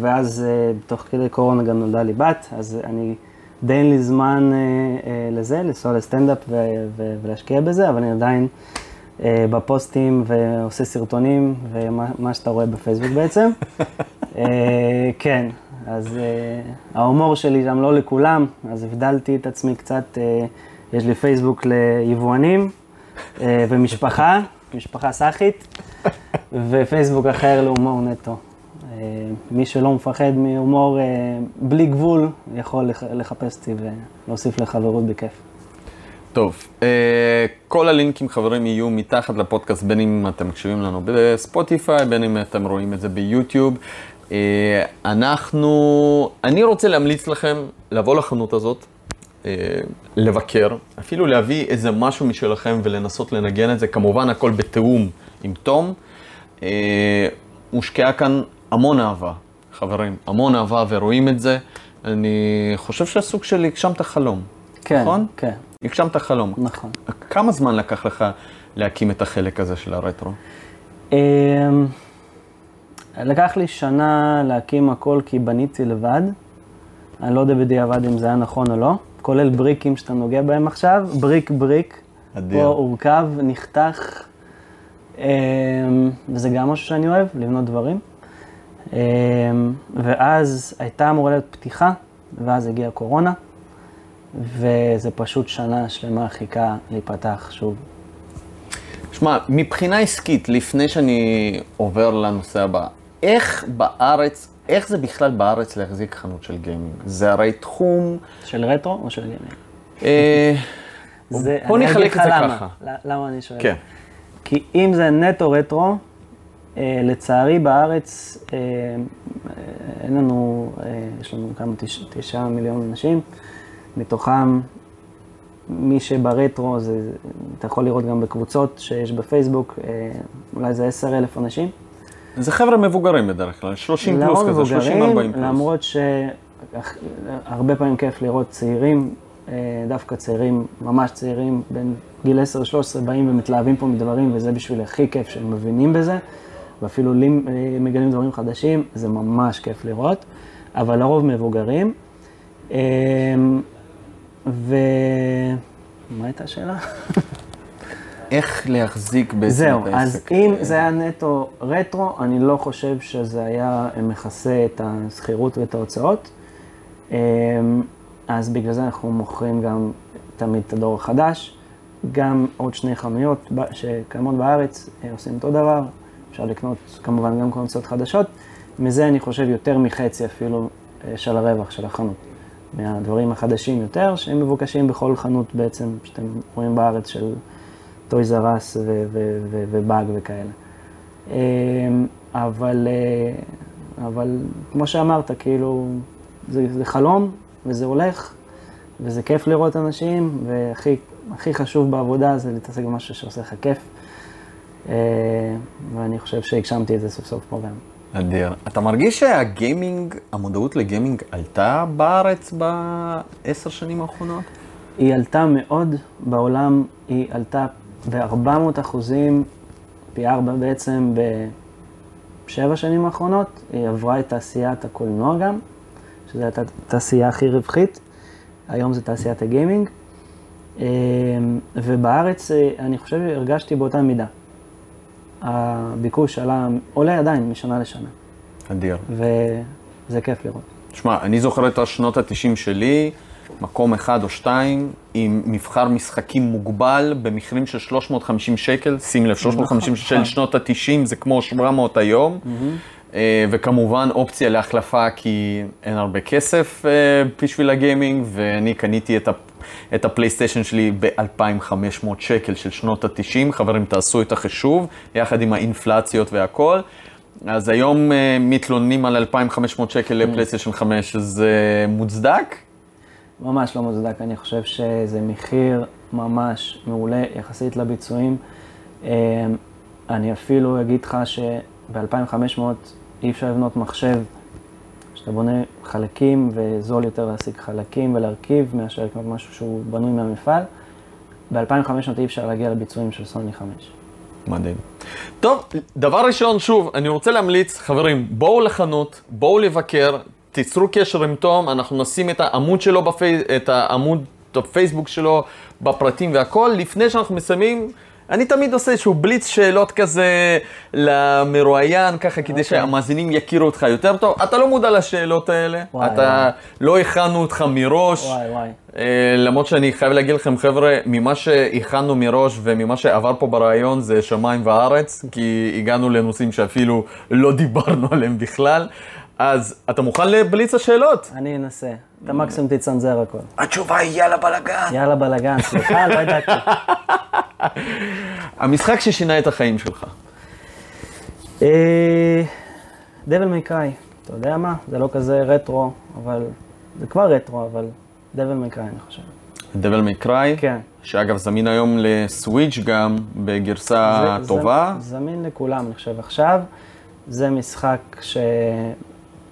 ואז בתוך כדי קורונה גם נולדה לי בת, אז אני די אין לי זמן לזה, לנסוע לסטנדאפ ולהשקיע בזה, אבל אני עדיין... בפוסטים ועושה סרטונים ומה שאתה רואה בפייסבוק בעצם. כן, אז ההומור שלי שם לא לכולם, אז הבדלתי את עצמי קצת, יש לי פייסבוק ליבואנים ומשפחה, משפחה סחית, ופייסבוק אחר להומור נטו. מי שלא מפחד מהומור בלי גבול יכול לחפש אותי ולהוסיף לחברות בכיף. טוב, כל הלינקים, חברים, יהיו מתחת לפודקאסט, בין אם אתם מקשיבים לנו בספוטיפיי, בין אם אתם רואים את זה ביוטיוב. אני רוצה להמליץ לכם לבוא לחנות הזאת, לבקר, אפילו להביא איזה משהו משלכם ולנסות לנגן את זה, כמובן הכל בתיאום עם תום. מושקעה כאן המון אהבה, חברים, המון אהבה, ורואים את זה. אני חושב שהסוג שלי הגשם את החלום, כן, נכון? כן. הגשם את החלום. נכון. כמה זמן לקח לך להקים את החלק הזה של הרטרו? לקח לי שנה להקים הכל כי בניתי לבד. אני לא יודע בדיעבד אם זה היה נכון או לא. כולל בריקים שאתה נוגע בהם עכשיו. בריק בריק. אדיר. פה הורכב, נחתך. וזה גם משהו שאני אוהב, לבנות דברים. ואז הייתה אמורה להיות פתיחה, ואז הגיעה קורונה. וזה פשוט שנה שלמה חיכה להיפתח שוב. שמע, מבחינה עסקית, לפני שאני עובר לנושא הבא, איך זה בכלל בארץ להחזיק חנות של גיימינג? זה הרי תחום... של רטרו או של גיימינג? בוא נחלק את זה ככה. למה אני שואל? כן. כי אם זה נטו רטרו, לצערי בארץ, יש לנו כמה 9 מיליון אנשים, מתוכם, מי שברטרו, אתה יכול לראות גם בקבוצות שיש בפייסבוק, אולי זה 10,000 אנשים. זה חבר'ה מבוגרים בדרך כלל, 30 פלוס כזה, 30-40 פלוס. למרות הרבה פעמים כיף לראות צעירים, דווקא צעירים, ממש צעירים, בין גיל 10-13 באים ומתלהבים פה מדברים, וזה בשביל הכי כיף שהם מבינים בזה, ואפילו מגלים דברים חדשים, זה ממש כיף לראות, אבל לרוב מבוגרים. מה הייתה השאלה? איך להחזיק בעצם את העסק? זהו, אז אם זה היה נטו רטרו, אני לא חושב שזה היה מכסה את הזכירות ואת ההוצאות. אז בגלל זה אנחנו מוכרים גם תמיד את הדור החדש, גם עוד שני חנויות שקיימות בארץ עושים אותו דבר, אפשר לקנות כמובן גם קונסולות חדשות, מזה אני חושב יותר מחצי אפילו של הרווח של החנות. מהדברים החדשים יותר, שהם מבוקשים בכל חנות בעצם שאתם רואים בארץ של טוי זרס ובאג וכאלה. אבל כמו שאמרת, כאילו, זה חלום וזה הולך, וזה כיף לראות אנשים, והכי חשוב בעבודה זה להתעסק במשהו שעושה לך כיף. ואני חושב שהגשמתי את זה סוף סוף פה גם. אדיר. אתה מרגיש שהגיימינג, המודעות לגיימינג עלתה בארץ ב10 שנים האחרונות? היא עלתה מאוד, בעולם היא עלתה ב400%, פי 4 בעצם ב7 שנים האחרונות. היא עברה את תעשיית הקולנוע גם, שזו הייתה התעשייה הכי רווחית, היום זו תעשיית הגיימינג, ובארץ אני חושב שהרגשתי באותה מידה. הביקוש עולה עדיין משנה לשנה. אדיר. וזה כיף לראות. תשמע, אני זוכר את השנות ה-90 שלי, מקום אחד או שתיים, עם מבחר משחקים מוגבל במחירים של 350 שקל, שים לב, 350 של שנות ה-90 זה כמו 700 היום, וכמובן אופציה להחלפה כי אין הרבה כסף בשביל הגיימינג, ואני קניתי את הפלייסטיישן שלי ב-2,500 שקל של שנות ה-90, חברים תעשו את החישוב, יחד עם האינפלציות והכל. אז היום מתלוננים על 2,500 שקל לפלייסטיישן 5, זה מוצדק? ממש לא מוצדק, אני חושב שזה מחיר ממש מעולה יחסית לביצועים. אני אפילו אגיד לך שב-2,500 אי אפשר לבנות מחשב, שאתה בונה חלקים וזול יותר להשיג חלקים ולהרכיב מאשר לקנות משהו שהוא בנוי מהמפעל. ב-2,500 אי אפשר להגיע לביצועים של סוני 5. מדהים. טוב, דבר ראשון, שוב, אני רוצה להמליץ, חברים, בואו לחנות, בואו לבקר, תיצרו קשר עם תום, אנחנו נשים את העמוד שלו, את העמוד הפייסבוק שלו בפרטים והכל. לפני שאנחנו מסיימים, אני תמיד עושה איזשהו בליץ שאלות כזה למרואיין, ככה כדי שהמאזינים יכירו אותך יותר טוב. אתה לא מודע לשאלות האלה, אתה לא הכנו אותך מראש, למרות שאני חייב להגיד לכם חבר'ה, ממה שהכנו מראש וממה שעבר פה ברעיון זה שמיים וארץ, כי הגענו לנושאים שאפילו לא דיברנו עליהם בכלל. אז אתה מוכן לבליץ השאלות? אני אנסה. אתה מקסימום תצנזר הכל. התשובה היא יאללה בלגן. יאללה בלגן, סליחה, לא ידעתי. המשחק ששינה את החיים שלך. Devil May Cry, אתה יודע מה? זה לא כזה רטרו, אבל... זה כבר רטרו, אבל... Devil May Cry אני חושב. Devil May Cry? כן. שאגב, זמין היום לסוויץ' גם בגרסה טובה. זמין לכולם, אני חושב. עכשיו, זה משחק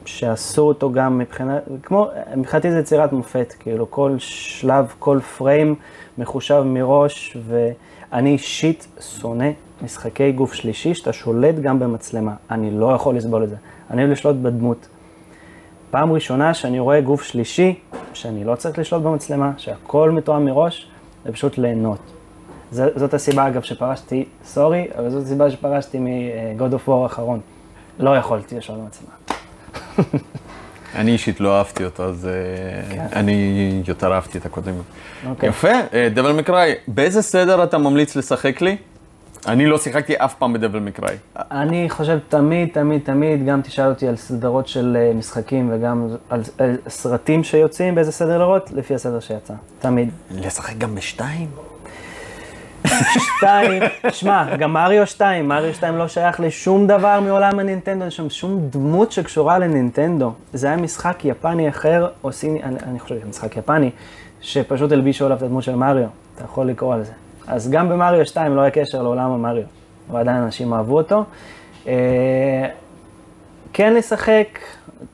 שעשו אותו גם מבחינת, כמו, מבחינתי זה יצירת מופת, כאילו כל שלב, כל פריים מחושב מראש, ואני אישית שונא משחקי גוף שלישי שאתה שולט גם במצלמה, אני לא יכול לסבול את זה, אני אוהב לשלוט בדמות. פעם ראשונה שאני רואה גוף שלישי, שאני לא צריך לשלוט במצלמה, שהכל מתואם מראש, זה פשוט ליהנות. זאת הסיבה אגב שפרשתי, סורי, אבל זאת הסיבה שפרשתי מגוד אוף וור האחרון, לא יכולתי לשלוט במצלמה. אני אישית לא אהבתי אותו, אז אני יותר אהבתי את הקודמים. יפה, Devil May Cry, באיזה סדר אתה ממליץ לשחק לי? אני לא שיחקתי אף פעם ב-Devil May Cry. אני חושב תמיד, גם תשאל אותי על סדרות של משחקים וגם על סרטים שיוצאים, באיזה סדר לראות, לפי הסדר שיצא, תמיד. לשחק גם בשתיים? שתיים, שמע, גם מריו 2, מריו 2 לא שייך לשום דבר מעולם הנינטנדו, יש שם שום דמות שקשורה לנינטנדו. זה היה משחק יפני אחר, או סיני, אני חושב, משחק יפני, שפשוט הלבישו עליו את הדמות של מריו, אתה יכול לקרוא על זה. אז גם במריו 2 לא היה קשר לעולם המריו, ועדיין אנשים אהבו אותו. כן לשחק,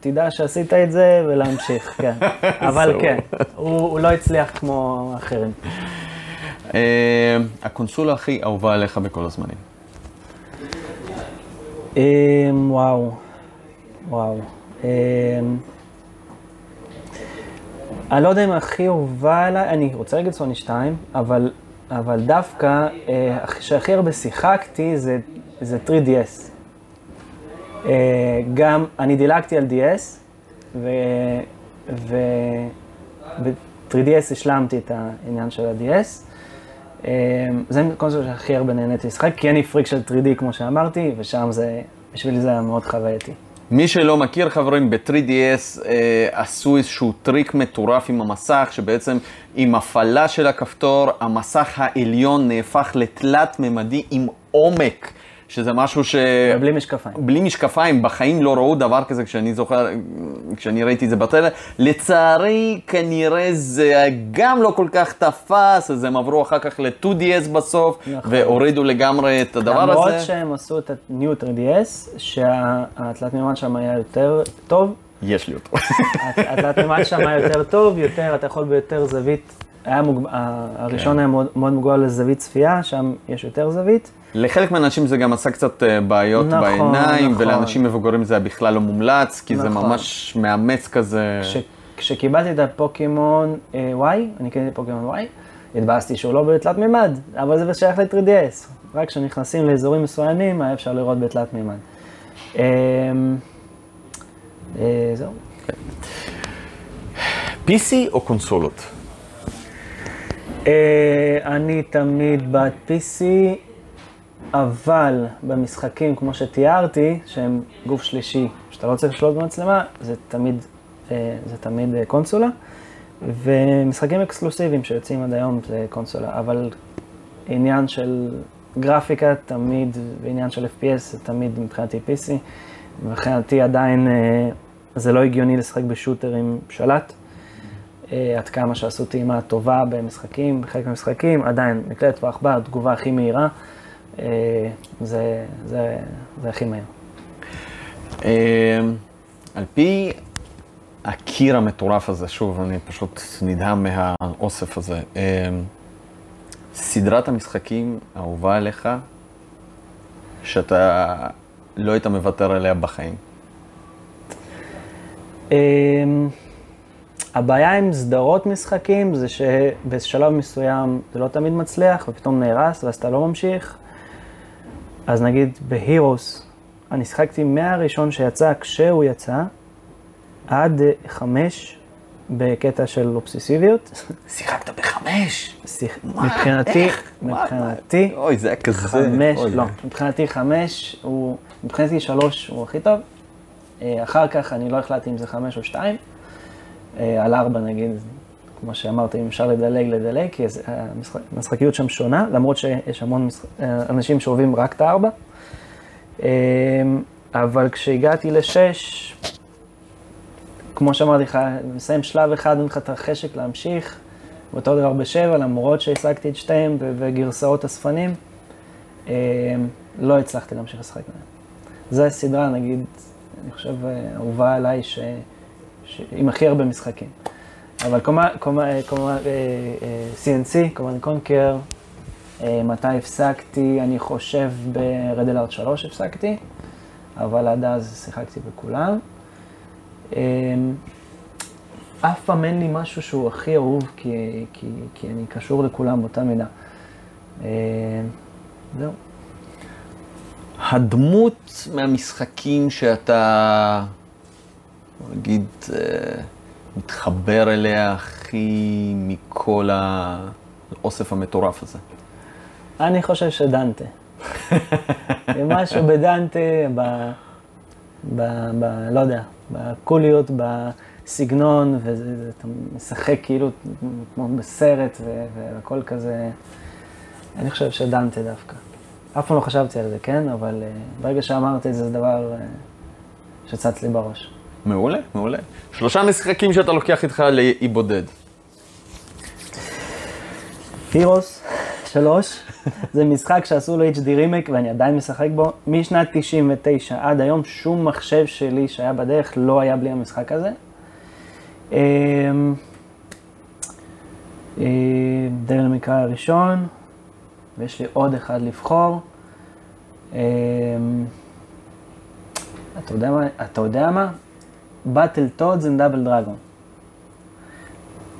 תדע שעשית את זה ולהמשיך, כן. אבל כן, הוא לא הצליח כמו אחרים. הקונסולה הכי אהובה עליך בכל הזמנים. וואו, וואו. אני לא יודע אם הכי אהובה עליי, אני רוצה להגיד סוני 2, אבל דווקא שהכי הרבה שיחקתי זה 3DS. גם אני דילגתי על DS, וב-3DS השלמתי את העניין של ה-DS. זה קונסול שהכי הרבה נהניתי לשחק, כי אני פריק של 3D כמו שאמרתי, ושם זה, בשבילי זה היה מאוד חווייתי. מי שלא מכיר, חברים, ב-3DS עשו איזשהו טריק מטורף עם המסך, שבעצם עם הפעלה של הכפתור, המסך העליון נהפך לתלת ממדי עם עומק. שזה משהו ש... בלי משקפיים. בלי משקפיים, בחיים לא ראו דבר כזה כשאני זוכר, כשאני ראיתי את זה בטלוויזיה. לצערי, כנראה זה גם לא כל כך תפס, אז הם עברו אחר כך ל-2DS בסוף, נכון. והורידו לגמרי את הדבר הזה. למרות שהם עשו את ה-New 3DS, שהתלת מימד שם היה יותר טוב. יש לי אותו. התלת מימד שם היה יותר טוב, יותר, אתה יכול ביותר זווית. הראשון היה מאוד מוגבל לזווית צפייה, שם יש יותר זווית. לחלק מהאנשים זה גם עשה קצת בעיות בעיניים, ולאנשים מבוגרים זה בכלל לא מומלץ, כי זה ממש מאמץ כזה. כשקיבלתי את הפוקימון וואי, אני קניתי את פוקימון וואי, התבאסתי שהוא לא בתלת מימד, אבל זה שייך ל-3DS. רק כשנכנסים לאזורים מסוימים, היה אפשר לראות בתלת מימד. זהו. PC או קונסולות? אני תמיד בעד PC, אבל במשחקים כמו שתיארתי, שהם גוף שלישי, שאתה לא צריך לשלוט במצלמה, זה תמיד קונסולה, ומשחקים אקסקלוסיביים שיוצאים עד היום זה קונסולה, אבל עניין של גרפיקה תמיד, ועניין של FPS זה תמיד מבחינתי PC, מבחינתי עדיין זה לא הגיוני לשחק בשוטר עם שלט, עד כמה שעשו טעימה טובה במשחקים, בחלק מהמשחקים, עדיין מקלט ועכבר, תגובה הכי מהירה, זה הכי מהיר. על פי הקיר המטורף הזה, שוב, אני פשוט נדהם מהאוסף הזה. סדרת המשחקים האהובה עליך, שאתה לא היית מוותר עליה בחיים. הבעיה עם סדרות משחקים זה שבשלב מסוים זה לא תמיד מצליח, ופתאום נהרס, ואז אתה לא ממשיך. אז נגיד ב-Heroes, אני שחקתי מהראשון שיצא, כשהוא יצא, עד 5 בקטע של אובססיביות. שיחקת ב-5? מבחינתי, אוי, זה היה כזה. 5, לא. מבחינתי 5, מבחינתי 3 הוא הכי טוב. אחר כך אני לא החלטתי אם זה 5 או 2. על 4 נגיד, כמו שאמרתי, אם אפשר לדלג, כי המשחקיות שם שונה, למרות שיש המון אנשים שאוהבים רק את 4. אבל כשהגעתי ל-6, כמו שאמרתי לך, מסיים שלב אחד, אין לך את החשק להמשיך, ואותו דבר ב-7, למרות שהשגתי את שתיהם וגרסאות הספנים, לא הצלחתי להמשיך לשחק מהם. זו הסדרה, נגיד, אני חושב, אהובה עליי עם הכי הרבה משחקים. אבל CNC, Command and Conquer, מתי הפסקתי? אני חושב ב-Red Alert 3 הפסקתי, אבל עד אז שיחקתי בכולם. אף פעם אין לי משהו שהוא הכי אהוב, כי אני קשור לכולם באותה מידה. זהו. הדמות מהמשחקים שאתה... נגיד, מתחבר אליה הכי מכל האוסף המטורף הזה. אני חושב שדנטה. משהו בדנטה, לא יודע, בקוליות, בסגנון, ואתה משחק כאילו כמו בסרט והכל כזה. אני חושב שדנטה דווקא. אף פעם לא חשבתי על זה, כן? אבל ברגע שאמרתי, זה דבר שצץ לי בראש. מעולה, מעולה. 3 משחקים שאתה לוקח איתך לאי בודד. Heroes, 3, זה משחק שעשו לו HD רימייק ואני עדיין משחק בו. משנת 99 עד היום שום מחשב שלי שהיה בדרך לא היה בלי המשחק הזה. דבל מיי קריי הראשון, ויש לי עוד אחד לבחור. אתה יודע מה? באטל טודס אנד דאבל דרגון.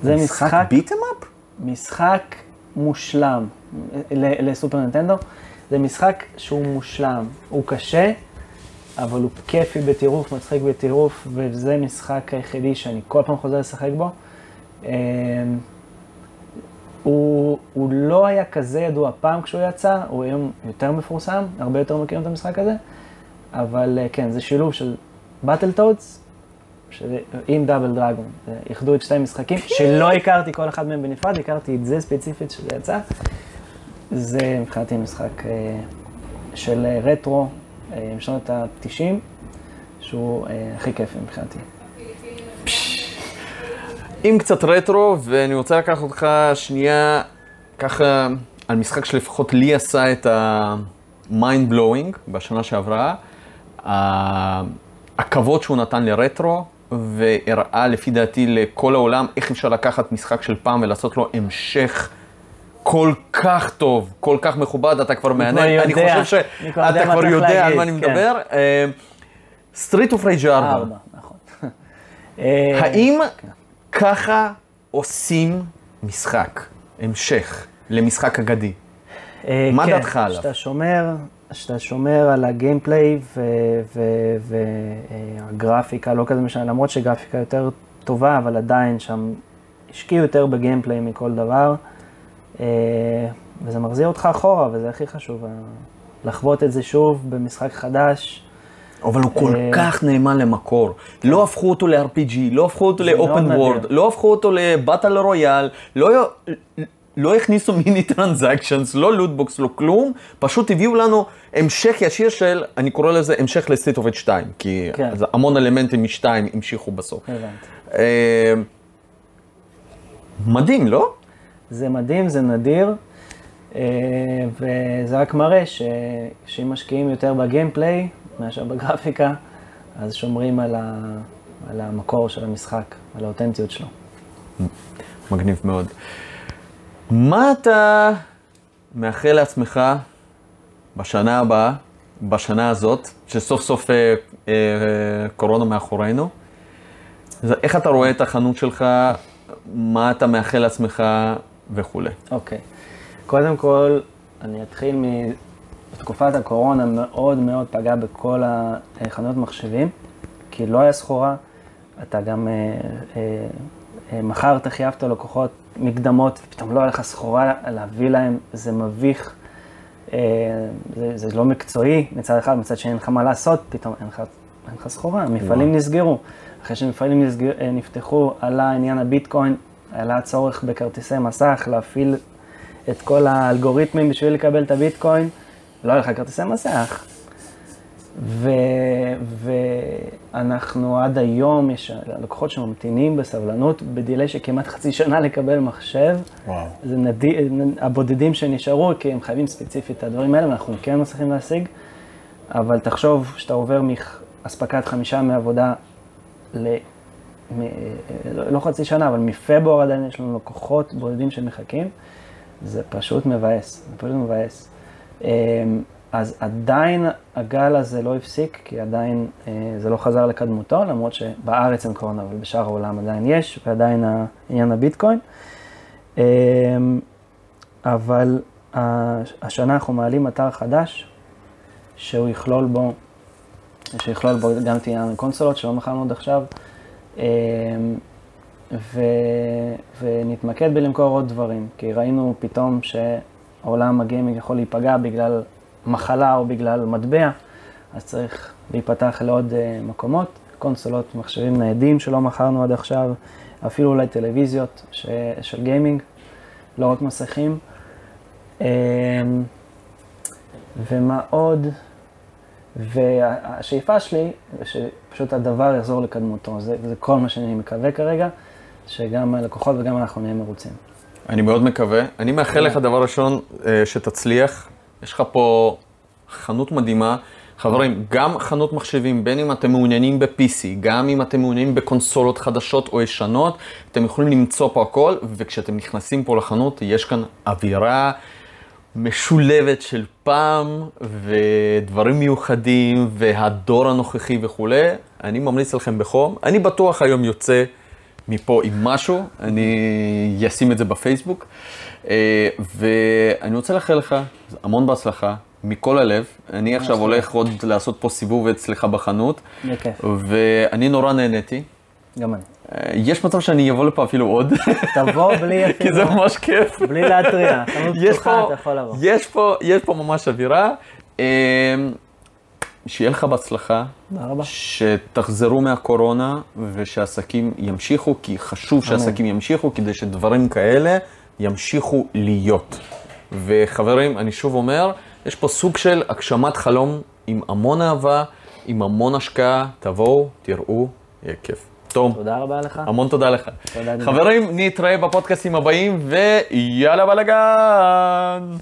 זה משחק ביטם אפ? משחק מושלם לסופר נינטנדו. זה משחק שהוא מושלם. הוא קשה, אבל הוא כיפי בטירוף, מצחיק בטירוף, וזה משחק היחידי שאני כל פעם חוזר לשחק בו. הוא לא היה כזה ידוע פעם כשהוא יצא, הוא היום יותר מפורסם, הרבה יותר מכירים את המשחק הזה, אבל כן, זה שילוב של באטל טודס עם דאבל דרגון. יחדו את שתי משחקים שלא הכרתי כל אחד מהם בנפרד, הכרתי את זה ספציפית שזה יצא. זה מבחינתי משחק של רטרו משנות ה-90, שהוא הכי כיף מבחינתי. עם קצת רטרו, ואני רוצה לקחת אותך שנייה ככה על משחק שלפחות לי עשה את ה-mind blowing בשנה שעברה. הכבוד שהוא נתן לרטרו, והראה לפי דעתי לכל העולם איך אפשר לקחת משחק של פעם ולעשות לו המשך כל כך טוב, כל כך מכובד, אתה כבר מעניין, אני חושב שאתה כבר יודע על מה אני מדבר. Street of Rage 4. נכון. האם ככה עושים משחק, המשך, למשחק אגדי? מה דעתך עליו? שאתה שומר על הגיימפליי והגרפיקה, לא כזה משנה, למרות שגרפיקה יותר טובה, אבל עדיין שם השקיעו יותר בגיימפליי מכל דבר, וזה מחזיר אותך אחורה, וזה הכי חשוב, לחוות את זה שוב במשחק חדש. אבל הוא כל כך נאמן למקור. לא הפכו אותו ל-RPG, לא הפכו אותו ל-Open World, לא הפכו אותו לבטל רויאל, לא הכניסו מיני טרנזקשנס, לא לוטבוקס, לא כלום, פשוט הביאו לנו המשך ישיר של, אני קורא לזה המשך לסטייט אוף רייג' 2, כי המון אלמנטים מ-2 המשיכו בסוף. מדהים, לא? זה מדהים, זה נדיר, וזה רק מראה שאם משקיעים יותר בגיימפליי מאשר בגרפיקה, אז שומרים על המקור של המשחק, על האותנטיות שלו. מגניב מאוד. מה אתה מאחל לעצמך בשנה הבאה, בשנה הזאת, שסוף סוף קורונה מאחורינו? איך אתה רואה את החנות שלך, מה אתה מאחל לעצמך וכו'. אוקיי. קודם כל, אני אתחיל מתקופת הקורונה מאוד מאוד פגעה בכל החנויות מחשבים, כי לא היה סחורה, אתה גם מחר תחייבת לקוחות מקדמות, ופתאום לא היה לך סחורה להביא להם, זה מביך, זה לא מקצועי, מצד אחד, מצד שאין לך מה לעשות, פתאום אין לך סחורה, המפעלים נסגרו. אחרי שמפעלים נפתחו, עלה עניין הביטקוין, עלה הצורך בכרטיסי מסך, להפעיל את כל האלגוריתמים בשביל לקבל את הביטקוין, לא היה לך כרטיסי מסך. ואנחנו עד היום, יש לקוחות שממתינים בסבלנות, בדילי שכמעט חצי שנה לקבל מחשב. וואו. זה הבודדים שנשארו, כי הם חייבים ספציפית את הדברים האלה, ואנחנו כן מצליחים להשיג, אבל תחשוב שאתה עובר מהספקת 5 מעבודה, לא חצי שנה, אבל מפברואר עדיין יש לנו לקוחות בודדים שמחכים, זה פשוט מבאס, זה פשוט מבאס. אז עדיין הגל הזה לא הפסיק, כי עדיין זה לא חזר לקדמותו, למרות שבארץ אין קורונה, אבל בשאר העולם עדיין יש, ועדיין העניין הביטקוין. אבל השנה אנחנו מעלים אתר חדש, שהוא יכלול בו גם תהיה קונסולות שלא מכרנו עוד עכשיו, ונתמקד בלמכור עוד דברים, כי ראינו פתאום שהעולם הגיימינג יכול להיפגע בגלל מחלה או בגלל מטבע, אז צריך להיפתח לעוד מקומות, קונסולות, מחשבים ניידים שלא מכרנו עד עכשיו, אפילו אולי טלוויזיות של גיימינג, לא רק מסכים. ומה עוד? והשאיפה שלי, שפשוט הדבר יחזור לקדמותו, זה כל מה שאני מקווה כרגע, שגם הלקוחות וגם אנחנו נהיה מרוצים. אני מאוד מקווה. אני מאחל לך דבר ראשון שתצליח. יש לך פה חנות מדהימה. חברים, גם חנות מחשבים, בין אם אתם מעוניינים ב-PC, גם אם אתם מעוניינים בקונסולות חדשות או ישנות, אתם יכולים למצוא פה הכל, וכשאתם נכנסים פה לחנות, יש כאן אווירה משולבת של פעם, ודברים מיוחדים, והדור הנוכחי וכו'. אני ממליץ לכם בחום. אני בטוח היום יוצא מפה עם משהו, אני אשים את זה בפייסבוק, ואני רוצה לאחל לך המון בהצלחה. מכל הלב, אני עכשיו הולך עוד לעשות פה סיבוב אצלך בחנות, ואני נורא נהניתי. גם אני. יש מצב שאני אבוא לפה אפילו עוד. תבוא בלי אפילו. כי זה ממש כיף. בלי להטריע, תמיד פתוחה, אתה יכול לבוא. יש פה ממש אווירה. שיהיה לך בהצלחה. הרבה. שתחזרו מהקורונה, ושהעסקים ימשיכו, כי חשוב שהעסקים ימשיכו, כדי שדברים כאלה ימשיכו להיות. וחברים, אני שוב אומר, יש פה סוג של הגשמת חלום עם המון אהבה, עם המון השקעה. תבואו, תראו, יהיה כיף. תום. תודה רבה לך. המון תודה לך. תודה. חברים, נתראה בפודקאסטים הבאים, ויאללה בלגן!